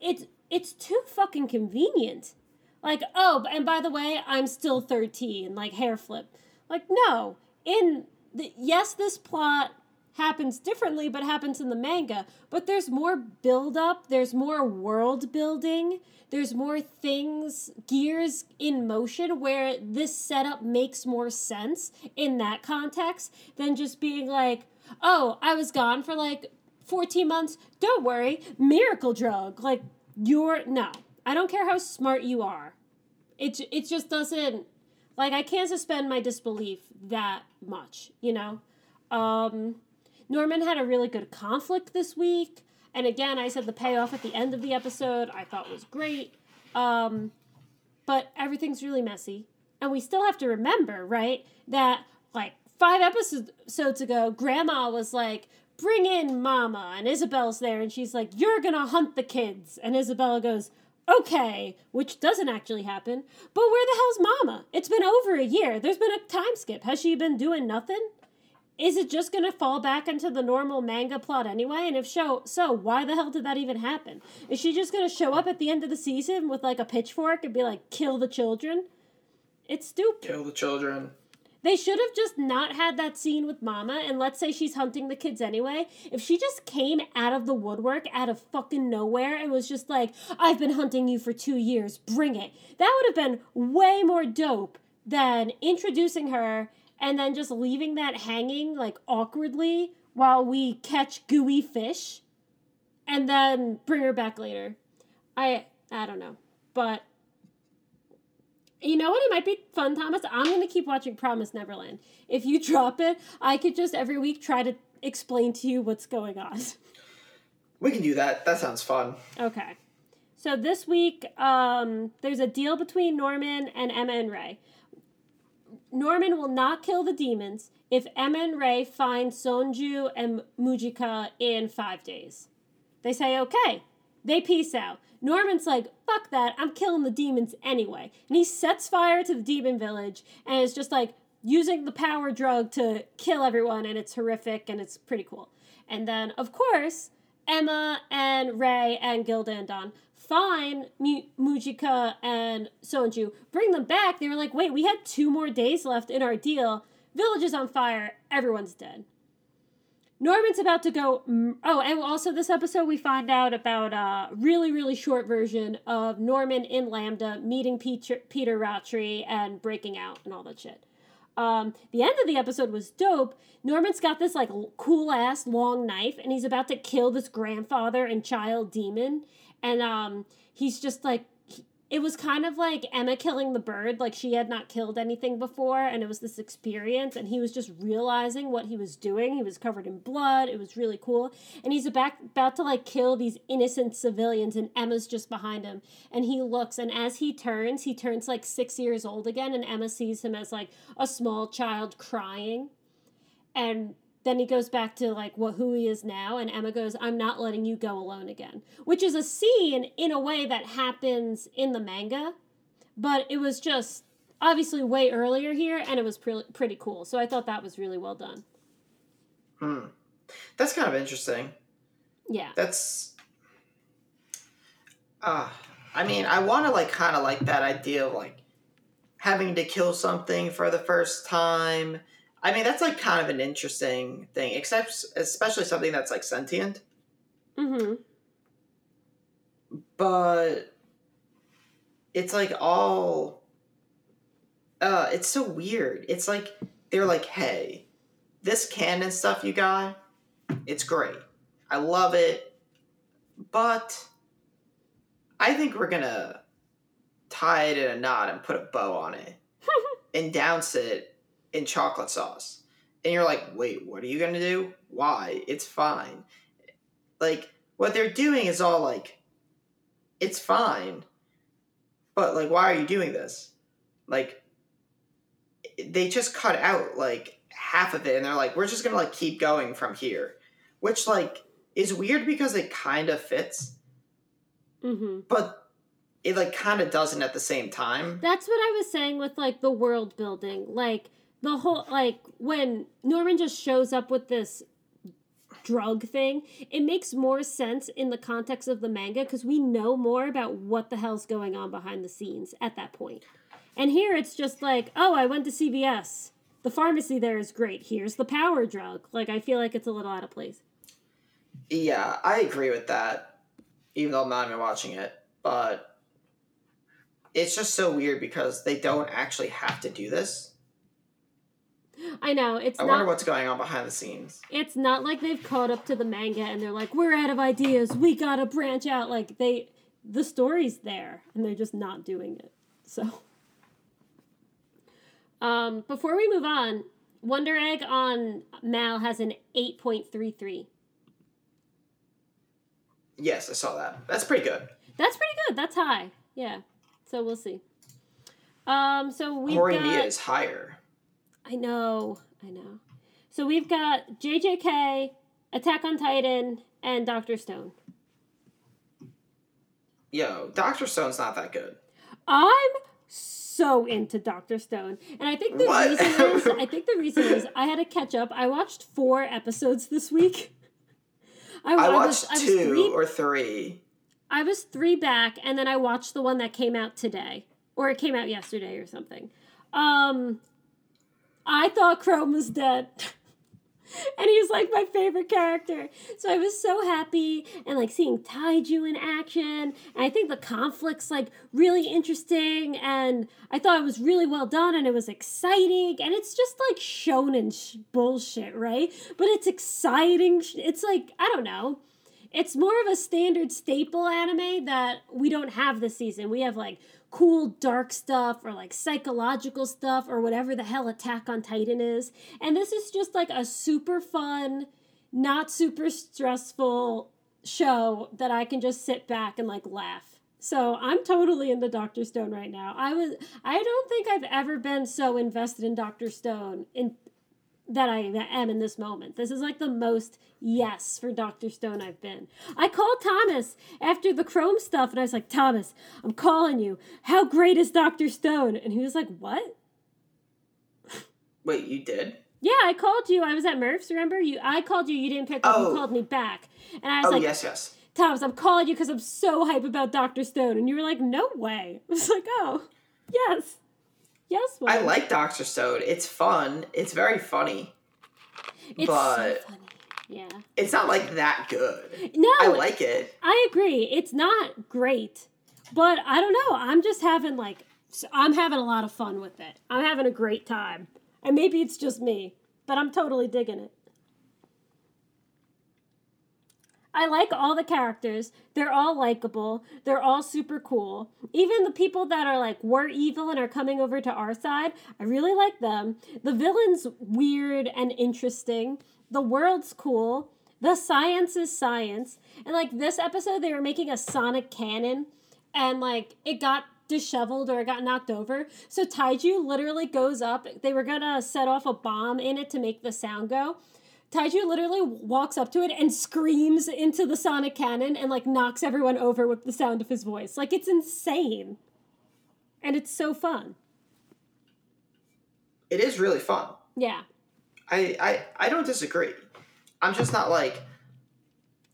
it's too fucking convenient. Oh, and by the way, I'm still 13. Hair flip. No. Yes, this plot happens differently, but happens in the manga. But there's more build-up. There's more world building. There's more things, gears in motion, where this setup makes more sense in that context than just being oh, I was gone for 14 months. Don't worry. Miracle drug. No. I don't care how smart you are. It just doesn't... I can't suspend my disbelief that much, you know? Norman had a really good conflict this week. And again, I said the payoff at the end of the episode I thought was great. But everything's really messy. And we still have to remember, right, that 5 episodes ago, Grandma was bring in Mama. And Isabel's there, and she's you're gonna hunt the kids. And Isabella goes... Okay, which doesn't actually happen. But where the hell's Mama? It's been over a year. There's been a time skip. Has she been doing nothing? Is it just going to fall back into the normal manga plot anyway? And if so, why the hell did that even happen? Is she just going to show up at the end of the season with, like, a pitchfork and be like, kill the children? It's stupid. Kill the children. They should have just not had that scene with Mama, and let's say she's hunting the kids anyway. If she just came out of the woodwork, out of fucking nowhere, and was just like, I've been hunting you for 2 years, bring it. That would have been way more dope than introducing her and then just leaving that hanging, like, awkwardly while we catch gooey fish and then bring her back later. I don't know, but... You know what? It might be fun, Thomas. I'm going to keep watching Promised Neverland. If you drop it, I could just every week try to explain to you what's going on. We can do that. That sounds fun. Okay. So this week, there's a deal between Norman and Emma and Ray. Norman will not kill the demons if Emma and Ray find Sonju and Mujika in 5 days. They say, okay. They peace out. Norman's like, fuck that, I'm killing the demons anyway. And he sets fire to the demon village and is just like using the power drug to kill everyone, and it's horrific and it's pretty cool. And then, of course, Emma and Ray and Gilda and Don find Mujika and Sonju, bring them back. They were like, wait, we had 2 more days left in our deal. Village is on fire. Everyone's dead. Norman's about to go... Oh, and also this episode we find out about a really, really short version of Norman in Lambda meeting Peter Rattray and breaking out and all that shit. The end of the episode was dope. Norman's got this, like, cool-ass long knife, and he's about to kill this grandfather and child demon. And he's just, like... It was kind of like Emma killing the bird. Like, she had not killed anything before, and it was this experience, and he was just realizing what he was doing. He was covered in blood. It was really cool. And he's about to, like, kill these innocent civilians, and Emma's just behind him. And he looks, and as he turns, like, 6 years old again, and Emma sees him as, like, a small child crying. And then he goes back to, like, who he is now, and Emma goes, I'm not letting you go alone again. Which is a scene, in a way, that happens in the manga, but it was just, obviously, way earlier here, and it was pretty cool. So I thought that was really well done. Hmm. That's kind of interesting. Yeah. That's... I mean, I want to, like, kind of like that idea of, like, having to kill something for the first time... I mean, that's, like, kind of an interesting thing, especially something that's, like, sentient. Mm-hmm. But it's, like, all... it's so weird. It's, like, they're like, hey, this canon stuff you got, it's great. I love it. But I think we're going to tie it in a knot and put a bow on it and douse it in chocolate sauce. And you're like, wait, what are you gonna do? Why? It's fine. Like, what they're doing is all like, it's fine, but, like, why are you doing this? Like, they just cut out, like, half of it, and they're like, we're just gonna, like, keep going from here, which, like, is weird because it kind of fits. Mm-hmm. But it, like, kind of doesn't at the same time. That's what I was saying with, like, the world building. Like, the whole, like, when Norman just shows up with this drug thing, it makes more sense in the context of the manga because we know more about what the hell's going on behind the scenes at that point. And here it's just like, oh, I went to CVS. The pharmacy there is great. Here's the power drug. Like, I feel like it's a little out of place. Yeah, I agree with that, even though I'm not even watching it. But it's just so weird because they don't actually have to do this. I know. I wonder what's going on behind the scenes. It's not like they've caught up to the manga and they're like, we're out of ideas. We got to branch out. Like, the story's there and they're just not doing it. So, before we move on, Wonder Egg on Mal has an 8.33. Yes, I saw that. That's pretty good. That's pretty good. That's high. Yeah. So we'll see. Horimiya is higher. I know. So we've got JJK, Attack on Titan, and Dr. Stone. yo, Dr. Stone's not that good. I'm so into Dr. Stone. And I think the reason is I had to catch up. I watched 4 episodes this week. I watched 2 or 3. I was 3 back, and then I watched the one that came out today. Or it came out yesterday or something. I thought Chrome was dead. And he's, like, my favorite character. So I was so happy. And, like, seeing Taiju in action. And I think the conflict's, like, really interesting. And I thought it was really well done. And it was exciting. And it's just, like, shonen bullshit, right? But it's exciting. It's, like, I don't know. It's more of a standard staple anime that we don't have this season. We have, like, cool dark stuff or like psychological stuff or whatever the hell Attack on Titan is. And this is just like a super fun, not super stressful show that I can just sit back and like laugh. So I'm totally into Dr. Stone right now. I don't think I've ever been so invested in Dr. Stone that I am in this moment. This is like the most yes for Dr. Stone I've been. I called Thomas after the Chrome stuff, and I was like, Thomas, I'm calling you. How great is Dr. Stone? And he was like, what? Wait, you did? Yeah, I called you. I was at Murph's, remember? I called you. You didn't pick up. Oh. You called me back. And I was like, yes. Thomas, I'm calling you because I'm so hype about Dr. Stone. And you were like, no way. I was like, oh, yes. Yes, well. I like Dr. Stone. It's fun. It's very funny. It's so funny. Yeah. It's not like that good. No. I like it. I agree. It's not great. But I don't know. I'm having a lot of fun with it. I'm having a great time. And maybe it's just me, but I'm totally digging it. I like all the characters. They're all likable. They're all super cool. Even the people that are like, we're evil and are coming over to our side, I really like them. The villain's weird and interesting. The world's cool. The science is science. And like this episode, they were making a sonic cannon and like it got disheveled or it got knocked over. So Taiju literally goes up. They were going to set off a bomb in it to make the sound go. Taiju literally walks up to it and screams into the sonic cannon and, like, knocks everyone over with the sound of his voice. Like, it's insane. And it's so fun. It is really fun. Yeah. I don't disagree. I'm just not, like,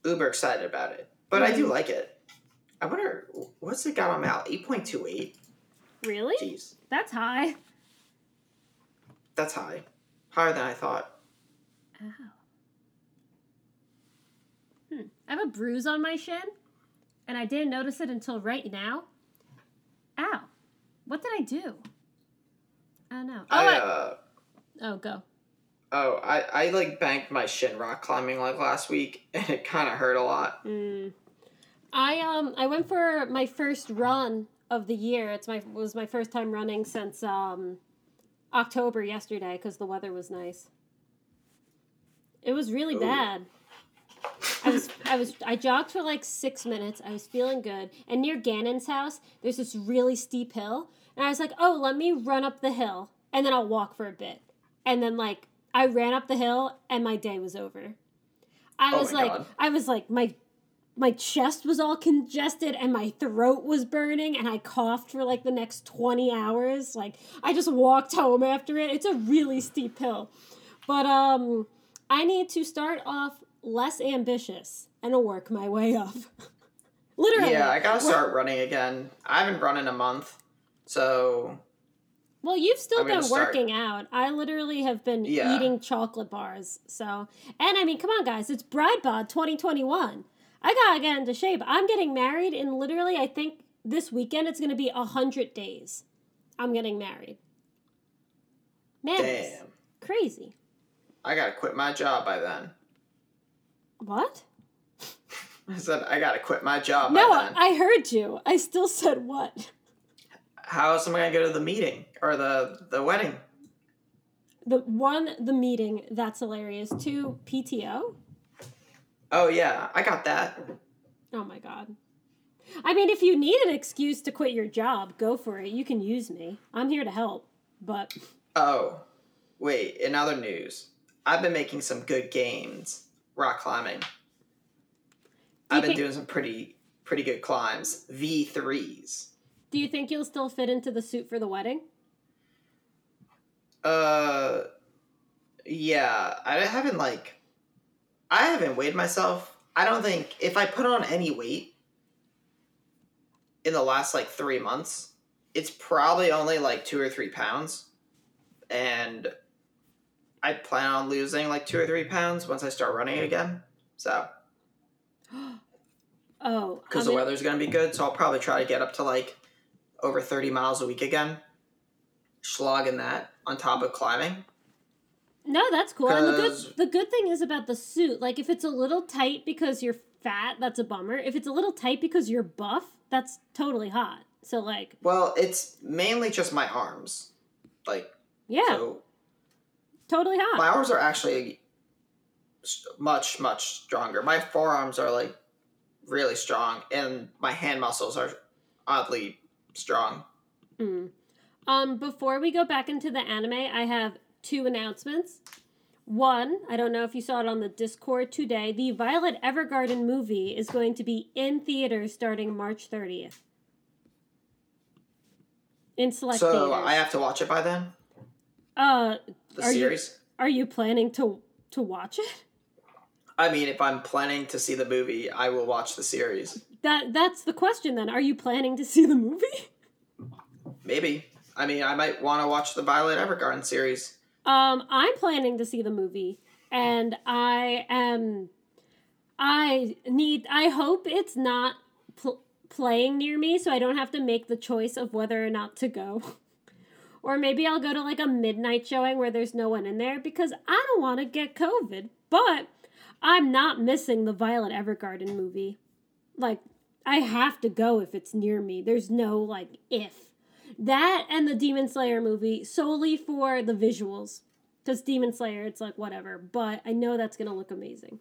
uber excited about it. But I do like it. I wonder, what's it got on Mal? 8.28? Really? Jeez. That's high. That's high. Higher than I thought. Wow. I have a bruise on my shin, and I didn't notice it until right now. Ow. What did I do? I don't know. Go. Oh, I like banked my shin rock climbing like last week, and it kind of hurt a lot. I went for my first run of the year. It was my first time running since October yesterday because the weather was nice. It was really bad. I jogged for like 6 minutes. I was feeling good. And near Gannon's house, there's this really steep hill. And I was like, oh, let me run up the hill. And then I'll walk for a bit. And then like, I ran up the hill and my day was over. My chest was all congested and my throat was burning and I coughed for like the next 20 hours. Like I just walked home after it. It's a really steep hill. But, I need to start off less ambitious and work my way up. Literally. Yeah, I gotta start running again. I haven't run in a month, so... Well, you've still been working out. I literally have been eating chocolate bars, so... And, I mean, come on, guys. It's Bride Bod 2021. I gotta get into shape. I'm getting married in literally, I think, this weekend. It's gonna be 100 days. I'm getting married. Man, damn. Crazy. I gotta quit my job by then. What? I said, I gotta quit my job by then. No, I heard you. I still said what? How else am I gonna go to the meeting? Or the wedding? The meeting, that's hilarious. 2, PTO? Oh, yeah. I got that. Oh, my God. I mean, if you need an excuse to quit your job, go for it. You can use me. I'm here to help, but... Oh. Wait, in other news... I've been making some good gains rock climbing. I've been doing some pretty pretty good climbs. V3s. Do you think you'll still fit into the suit for the wedding? Yeah. I haven't weighed myself. I don't think, if I put on any weight in the last, 3 months, it's probably only, 2 or 3 pounds. And I plan on losing, 2 or 3 pounds once I start running again. So. Oh. Because the weather's going to be good, so I'll probably try to get up to, over 30 miles a week again. Slogging that on top of climbing. No, that's cool. And the good thing is about the suit, if it's a little tight because you're fat, that's a bummer. If it's a little tight because you're buff, that's totally hot. So, Well, it's mainly just my arms. Yeah. So totally hot. My arms are actually much, much stronger. My forearms are, really strong, and my hand muscles are oddly strong. Mm. Before we go back into the anime, I have 2 announcements. One, I don't know if you saw it on the Discord today, the Violet Evergarden movie is going to be in theaters starting March 30th. In select theaters. So I have to watch it by then? The series? Are you planning to watch it? I mean, if I'm planning to see the movie, I will watch the series. That's the question then. Are you planning to see the movie? Maybe. I mean, I might want to watch the Violet Evergarden series. I'm planning to see the movie, and I hope it's not playing near me, so I don't have to make the choice of whether or not to go. Or maybe I'll go to a midnight showing where there's no one in there, because I don't want to get COVID, but I'm not missing the Violet Evergarden movie. I have to go if it's near me. There's no, if. That and the Demon Slayer movie solely for the visuals. Because Demon Slayer, it's whatever. But I know that's going to look amazing.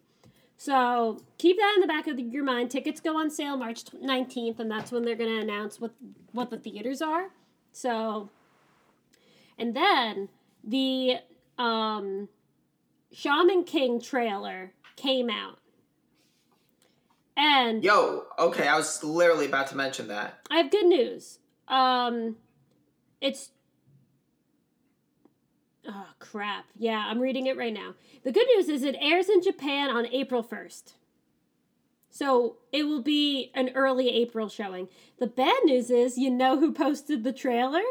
So keep that in the back of your mind. Tickets go on sale March 19th, and that's when they're going to announce what the theaters are. So, and then the Shaman King trailer came out. And yo, okay, I was literally about to mention that. I have good news. It's... Oh, crap. Yeah, I'm reading it right now. The good news is it airs in Japan on April 1st. So it will be an early April showing. The bad news is, you know who posted the trailer?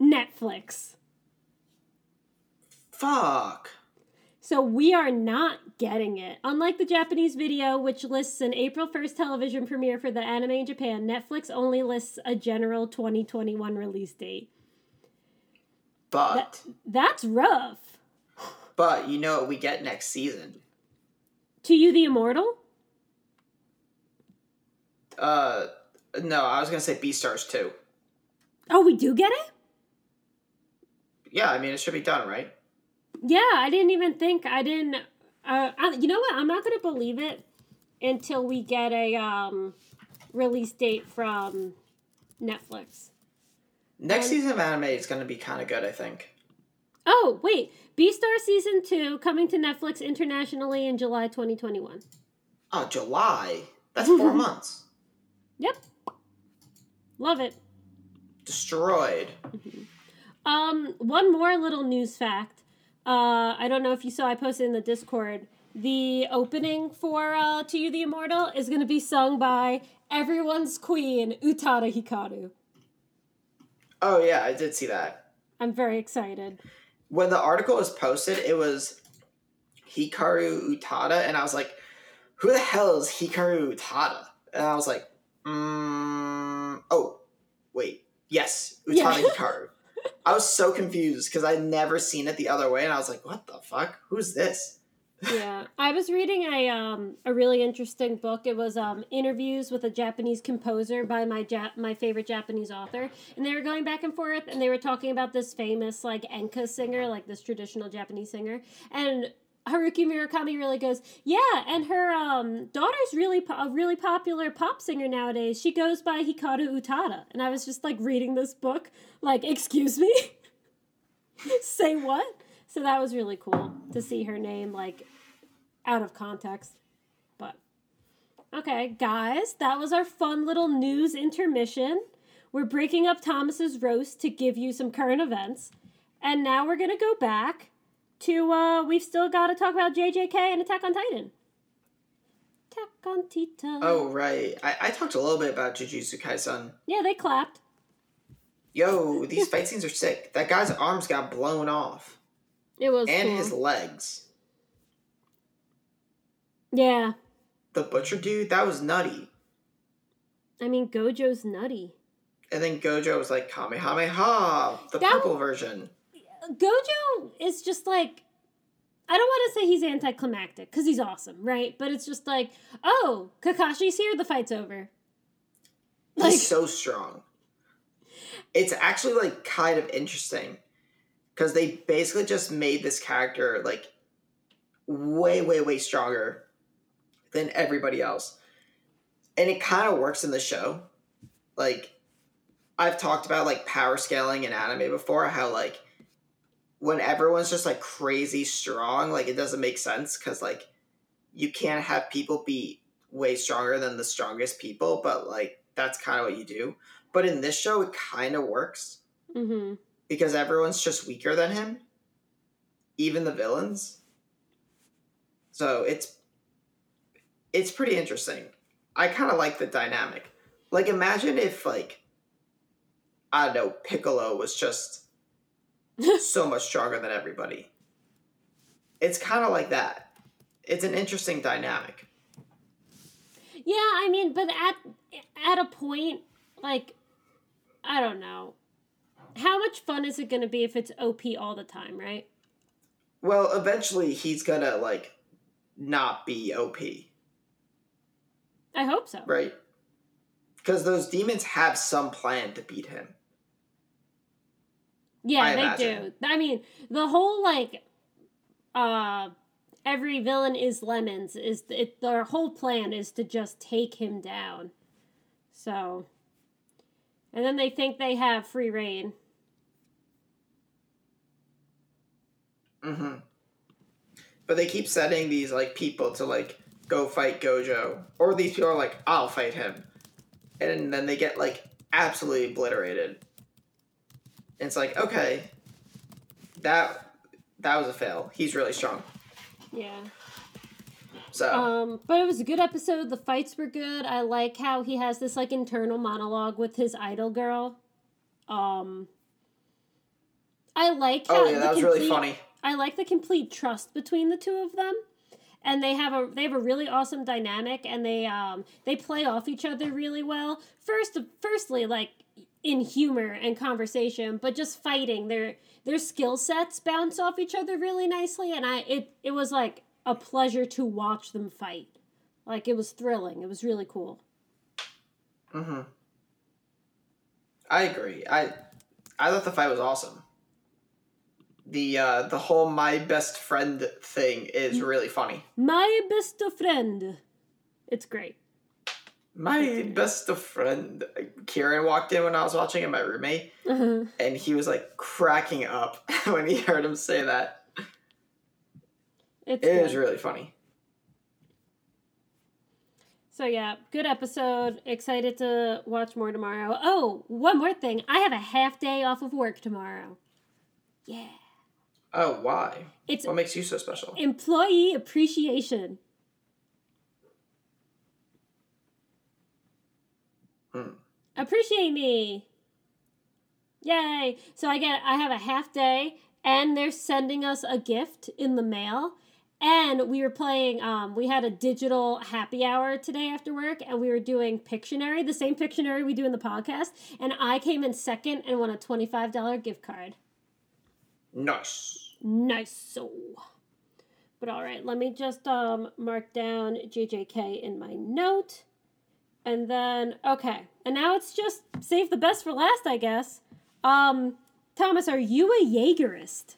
Netflix. Fuck. So we are not getting it. Unlike the Japanese video, which lists an April 1st television premiere for the anime in Japan, Netflix only lists a general 2021 release date. But. That's rough. But you know what we get next season? To You the Immortal? No, I was going to say Beastars 2. Oh, we do get it? Yeah, I mean, it should be done, right? Yeah, you know what? I'm not going to believe it until we get a release date from Netflix. Next season of anime is going to be kind of good, I think. Oh, wait. Beastars Season 2 coming to Netflix internationally in July 2021. Oh, July? That's 4 months. Yep. Love it. Destroyed. Mm-hmm. One more little news fact. I don't know if you saw, I posted in the Discord, the opening for To You the Immortal is going to be sung by everyone's queen, Utada Hikaru. Oh yeah, I did see that. I'm very excited. When the article was posted, it was Hikaru Utada, and I was like, who the hell is Hikaru Utada? And I was like, oh, wait, yes, Utada Hikaru. I was so confused because I'd never seen it the other way, and I was like, what the fuck? Who's this? Yeah. I was reading a really interesting book. It was interviews with a Japanese composer by my favorite Japanese author, and they were going back and forth, and they were talking about this famous enka singer, this traditional Japanese singer, and Haruki Murakami really goes, yeah, and her daughter's really a really popular pop singer nowadays. She goes by Hikaru Utada. And I was just reading this book, excuse me? Say what? So that was really cool to see her name out of context. But Okay, guys, that was our fun little news intermission. We're breaking up Thomas's roast to give you some current events. And now we're going to go back to, we've still got to talk about JJK and Attack on Titan. Attack on Titan. Oh, right. I talked a little bit about Jujutsu Kaisen. Yeah, they clapped. Yo, these fight scenes are sick. That guy's arms got blown off. It was cool. His legs. Yeah. The butcher dude, that was nutty. I mean, Gojo's nutty. And then Gojo was like, Kamehameha, purple version. Gojo is just like, I don't want to say he's anticlimactic, because he's awesome, right? But it's just like, oh, Kakashi's here, the fight's over. Like, he's so strong. It's actually, like, kind of interesting, because they basically just made this character, like, way, way, way stronger than everybody else. And it kind of works in the show. Like, I've talked about, like, power scaling in anime before, how, like, when everyone's just, like, crazy strong, like, it doesn't make sense because, like, you can't have people be way stronger than the strongest people, but, like, that's kind of what you do. But in this show, it kind of works because everyone's just weaker than him, even the villains. So it's pretty interesting. I kind of like the dynamic. Like, imagine if, like, I don't know, Piccolo was just so much stronger than everybody. It's kind of like that. It's an interesting dynamic. Yeah, I mean, but at a point, like, I don't know. How much fun is it going to be if it's OP all the time, right? Well, eventually he's going to, like, not be OP. I hope so. Right? Because those demons have some plan to beat him. Yeah, they do. I mean, the whole, like, every villain is lemons. Their whole plan is to just take him down. So, and then they think they have free reign. Mm-hmm. But they keep sending these, like, people to, like, go fight Gojo. Or these people are like, I'll fight him. And then they get, like, absolutely obliterated. And it's like, okay, that was a fail. He's really strong. Yeah. So. But it was a good episode. The fights were good. I like how he has this, like, internal monologue with his idol girl. I like how. Oh yeah, that was really funny. I like the complete trust between the two of them. And they have a really awesome dynamic, and they play off each other really well. Firstly, like, in humor and conversation, but just fighting, their skill sets bounce off each other really nicely, and it was like a pleasure to watch them fight. Like, it was thrilling. It was really cool. Mm-hmm. I agree. I thought the fight was awesome. The whole my best friend thing is really funny. My best friend. It's great. My best friend. Kieran walked in when I was watching it, my roommate, and he was, like, cracking up when he heard him say that. It was really funny. So, yeah, good episode. Excited to watch more tomorrow. Oh, one more thing. I have a half day off of work tomorrow. Yeah. Oh, why? What makes you so special? Employee appreciation. Appreciate me. Yay. So I have a half day, and they're sending us a gift in the mail. And we were playing, we had a digital happy hour today after work, and we were doing Pictionary, the same Pictionary we do in the podcast. And I came in second and won a $25 gift card. Nice. But all right, let me just mark down JJK in my note. And then, okay. And now it's just save the best for last, I guess. Thomas, are you a Yeagerist?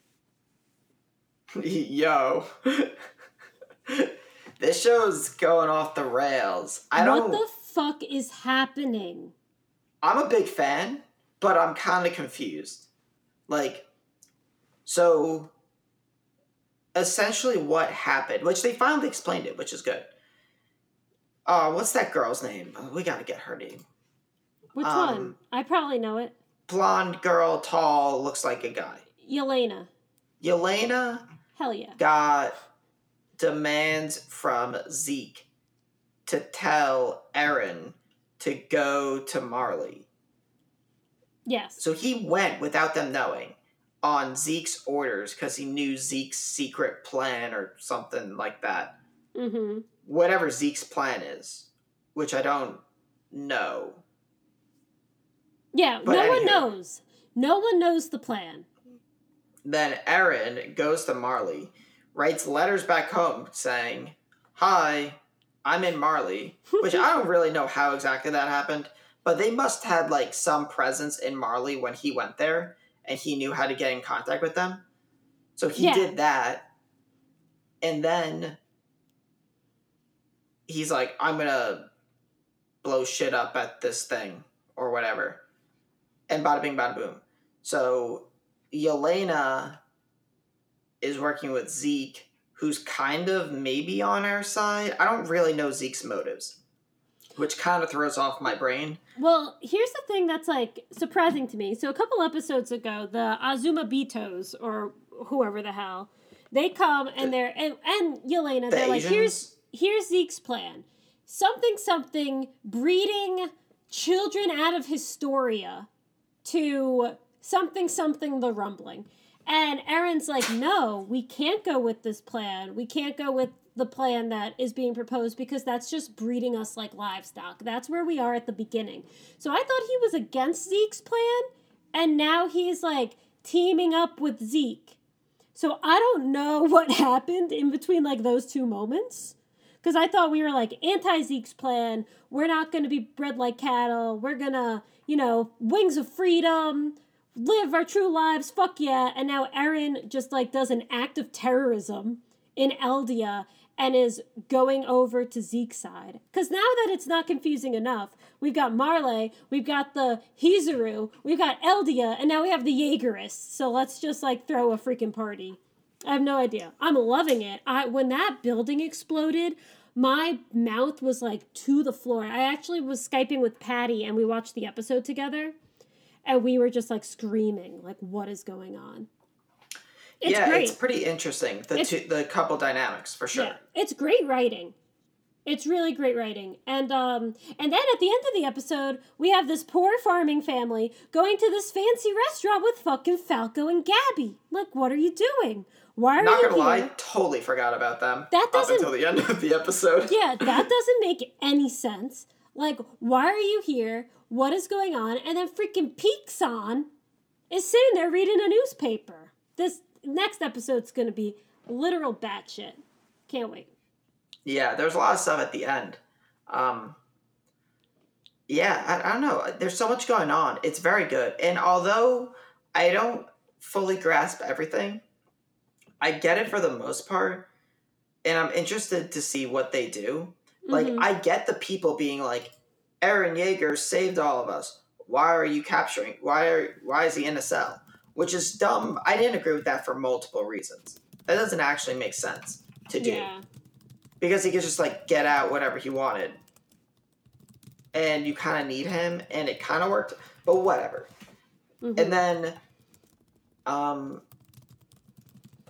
Yo. This show's going off the rails. What the fuck is happening? I'm a big fan, but I'm kind of confused. Like, so, essentially what happened, which they finally explained it, which is good. What's that girl's name? We gotta get her name. Which one? I probably know it. Blonde girl, tall, looks like a guy. Yelena. Yelena? Hell yeah. Got demands from Zeke to tell Eren to go to Marley. Yes. So he went without them knowing on Zeke's orders because he knew Zeke's secret plan or something like that. Mm-hmm. Whatever Zeke's plan is, which I don't know. Yeah, but no one knows. No one knows the plan. Then Eren goes to Marley, writes letters back home saying, "Hi, I'm in Marley," which I don't really know how exactly that happened, but they must had like some presence in Marley when he went there and he knew how to get in contact with them. So he did that. And then he's like, "I'm going to blow shit up at this thing or whatever." And bada bing, bada boom. So Yelena is working with Zeke, who's kind of maybe on our side. I don't really know Zeke's motives, which kind of throws off my brain. Well, here's the thing that's, like, surprising to me. So a couple episodes ago, the Azumabitos, or whoever the hell, they come and they're Yelena, they're like, here's Zeke's plan. Something, breeding children out of Historia to something, the Rumbling. And Eren's like, "No, we can't go with this plan. We can't go with the plan that is being proposed because that's just breeding us like livestock. That's where we are at the beginning." So I thought he was against Zeke's plan, and now he's like teaming up with Zeke. So I don't know what happened in between like those two moments. Because I thought we were like anti-Zeke's plan. We're not going to be bred like cattle. We're going to, wings of freedom, live our true lives, fuck yeah. And now Eren just like does an act of terrorism in Eldia and is going over to Zeke's side. Because now that it's not confusing enough, we've got Marley, we've got the Hizuru, we've got Eldia, and now we have the Yeagerists. So let's just like throw a freaking party. I have no idea. I'm loving it. When that building exploded, my mouth was like to the floor. I actually was Skyping with Patty and we watched the episode together. And we were just, like, screaming, like, what is going on? It's great. It's pretty interesting, the couple dynamics, for sure. Yeah, it's great writing. It's really great writing. And then at the end of the episode, we have this poor farming family going to this fancy restaurant with fucking Falco and Gabby. Like, what are you doing? Why are you here? Not gonna lie, I totally forgot about them. That doesn't... Up until the end of the episode. Yeah, that doesn't make any sense. Like, why are you here? What is going on? And then freaking Peekson is sitting there reading a newspaper. This next episode's going to be literal batshit. Can't wait. Yeah, there's a lot of stuff at the end. I don't know. There's so much going on. It's very good. And although I don't fully grasp everything, I get it for the most part. And I'm interested to see what they do. Like, mm-hmm. I get the people being like, "Eren Yeager saved all of us. Why are you capturing? Why is he in a cell?" Which is dumb. I didn't agree with that for multiple reasons. That doesn't actually make sense to do. Yeah. Because he could just, like, get out whatever he wanted. And you kind of need him, and it kind of worked. But whatever. Mm-hmm. And then,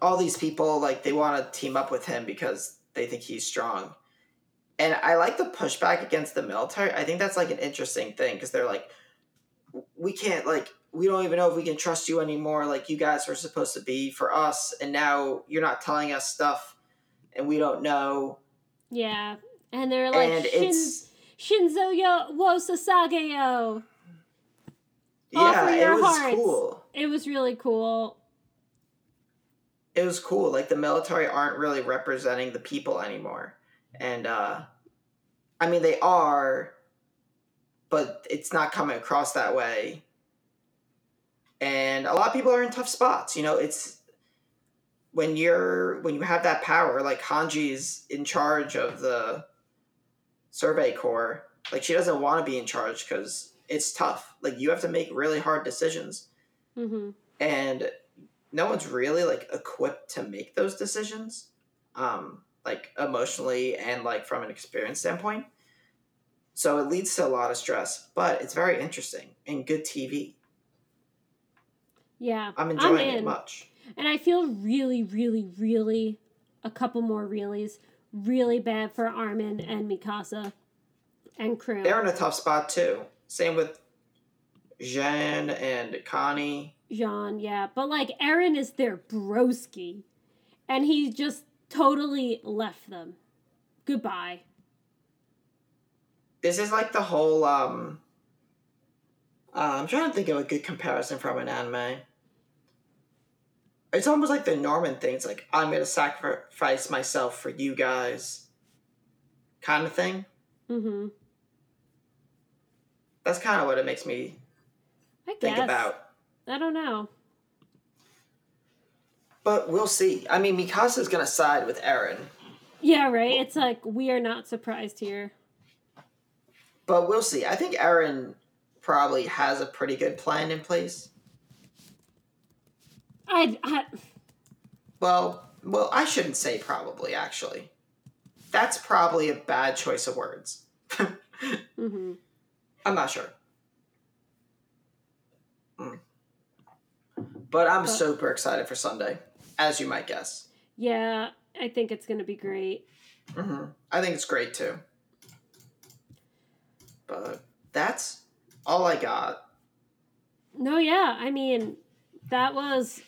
all these people, like, they want to team up with him because they think he's strong. And I like the pushback against the military. I think that's, like, an interesting thing because they're like, "We can't, like, we don't even know if we can trust you anymore. Like, you guys were supposed to be for us, and now you're not telling us stuff, and we don't know." Yeah. And they're like, and Shinzo yo wo sasageyo. Yeah, it was cool. It was really cool. It was cool. Like, the military aren't really representing the people anymore. And, I mean, they are, but it's not coming across that way. And a lot of people are in tough spots. You know, it's when you have that power, like Hanji's in charge of the Survey Corps. Like, she doesn't want to be in charge because it's tough. Like, you have to make really hard decisions. Mm-hmm. And no one's really, like, equipped to make those decisions. Like, emotionally and, like, from an experience standpoint. So it leads to a lot of stress, but it's very interesting and good TV. Yeah. I'm enjoying it much. And I feel really, a couple more reallys, really bad for Armin and Mikasa and crew. They're in a tough spot too. Same with Jean and Connie. Jean, yeah. But like Eren is their broski and he just totally left them. Goodbye. This is like the whole, I'm trying to think of a good comparison from an anime. It's almost like the Norman thing. It's like, I'm going to sacrifice myself for you guys kind of thing. Mm-hmm. That's kind of what it makes me think about. I don't know. But we'll see. I mean, Mikasa's going to side with Eren. Yeah, right? It's like, we are not surprised here. But we'll see. I think Eren probably has a pretty good plan in place. Well, I shouldn't say probably, actually. That's probably a bad choice of words. Mm-hmm. I'm not sure. But I'm super excited for Sunday, as you might guess. Yeah, I think it's going to be great. Mm-hmm. I think it's great, too. But that's all I got. No, yeah. I mean, that was...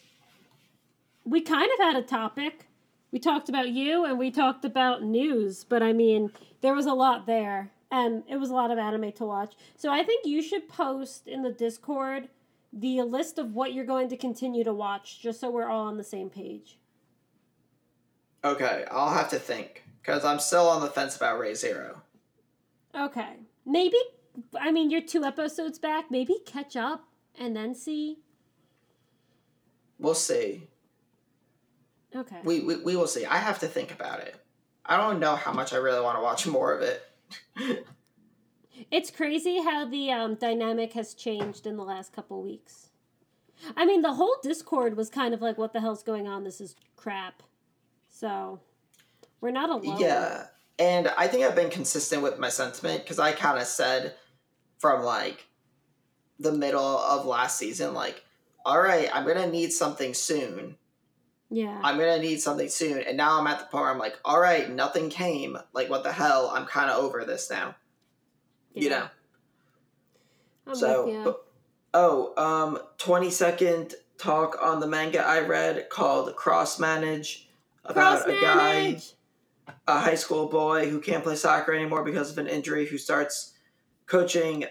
We kind of had a topic. We talked about you and we talked about news. But, I mean, there was a lot there. And it was a lot of anime to watch. So I think you should post in the Discord the list of what you're going to continue to watch, just so we're all on the same page. Okay, I'll have to think, because I'm still on the fence about Re:Zero. Okay. Maybe, I mean, you're 2 episodes back. Maybe catch up and then see. We'll see. Okay. We will see. I have to think about it. I don't know how much I really want to watch more of it. It's crazy how the dynamic has changed in the last couple weeks. I mean, the whole Discord was kind of like, what the hell's going on? This is crap. So, we're not alone. Yeah, and I think I've been consistent with my sentiment, because I kind of said from, like, the middle of last season, like, all right, I'm going to need something soon. Yeah. I'm going to need something soon. And now I'm at the point where I'm like, all right, nothing came. Like, what the hell? I'm kind of over this now. Yeah. You know? I'm so, with you. 20-second talk on the manga I read called Cross Manage. About a guy, a high school boy who can't play soccer anymore because of an injury, who starts coaching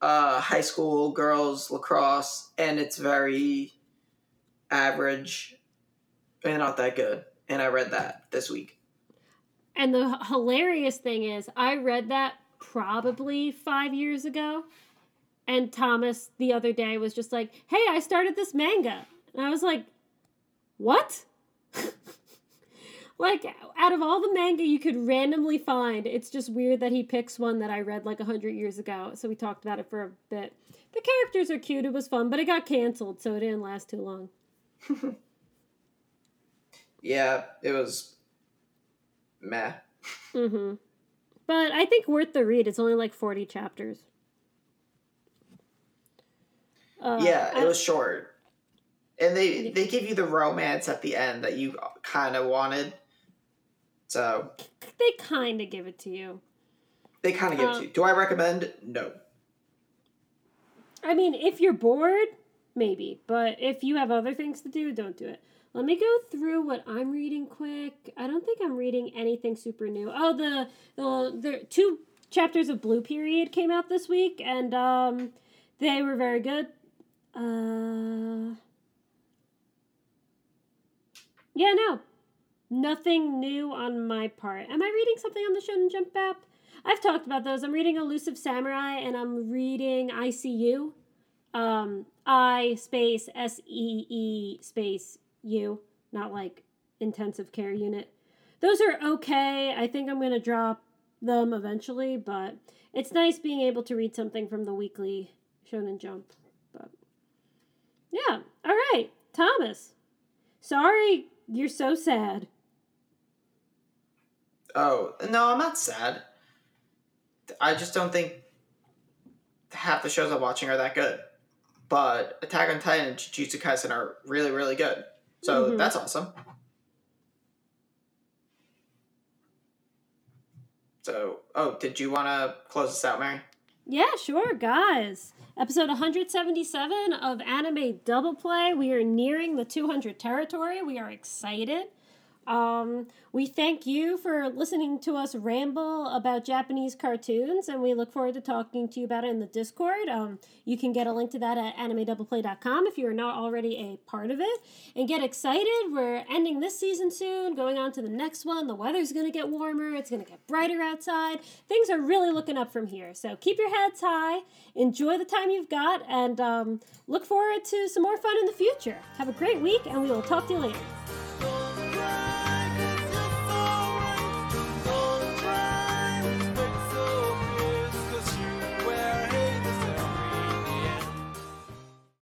high school girls lacrosse. And it's very average. They're not that good. And I read that this week. And the hilarious thing is, I read that probably 5 years ago. And Thomas the other day was just like, hey, I started this manga. And I was like, what? Like, out of all the manga you could randomly find, it's just weird that he picks one that I read like 100 years ago. So we talked about it for a bit. The characters are cute. It was fun, but it got canceled, so it didn't last too long. Yeah, it was meh. Mm-hmm. But I think worth the read. It's only like 40 chapters. It was short. And they give you the romance at the end that you kind of wanted. So. They kind of give it to you. Do I recommend? No. I mean, if you're bored, maybe. But if you have other things to do, don't do it. Let me go through what I'm reading quick. I don't think I'm reading anything super new. Oh, the 2 chapters of Blue Period came out this week, and they were very good. Nothing new on my part. Am I reading something on the Shonen Jump app? I've talked about those. I'm reading Elusive Samurai, and I'm reading ICU. I space SEE space you, not like intensive care unit. Those are okay. I think I'm going to drop them eventually, but it's nice being able to read something from the weekly Shonen Jump. But yeah. All right. Thomas. Sorry you're so sad. Oh, no, I'm not sad. I just don't think half the shows I'm watching are that good. But Attack on Titan and Jujutsu Kaisen are really, really good. So that's awesome. So, did you want to close this out, Mary? Yeah, sure, guys. Episode 177 of Anime Double Play. We are nearing the 200 territory. We are excited. We thank you for listening to us ramble about Japanese cartoons, and we look forward to talking to you about it in the Discord. You can get a link to that at animedoubleplay.com if you are not already a part of it. And get excited. We're ending this season soon, going on to the next one. The weather's going to get warmer. It's going to get brighter outside. Things are really looking up from here. So keep your heads high. Enjoy the time you've got, and look forward to some more fun in the future. Have a great week, and we will talk to you later.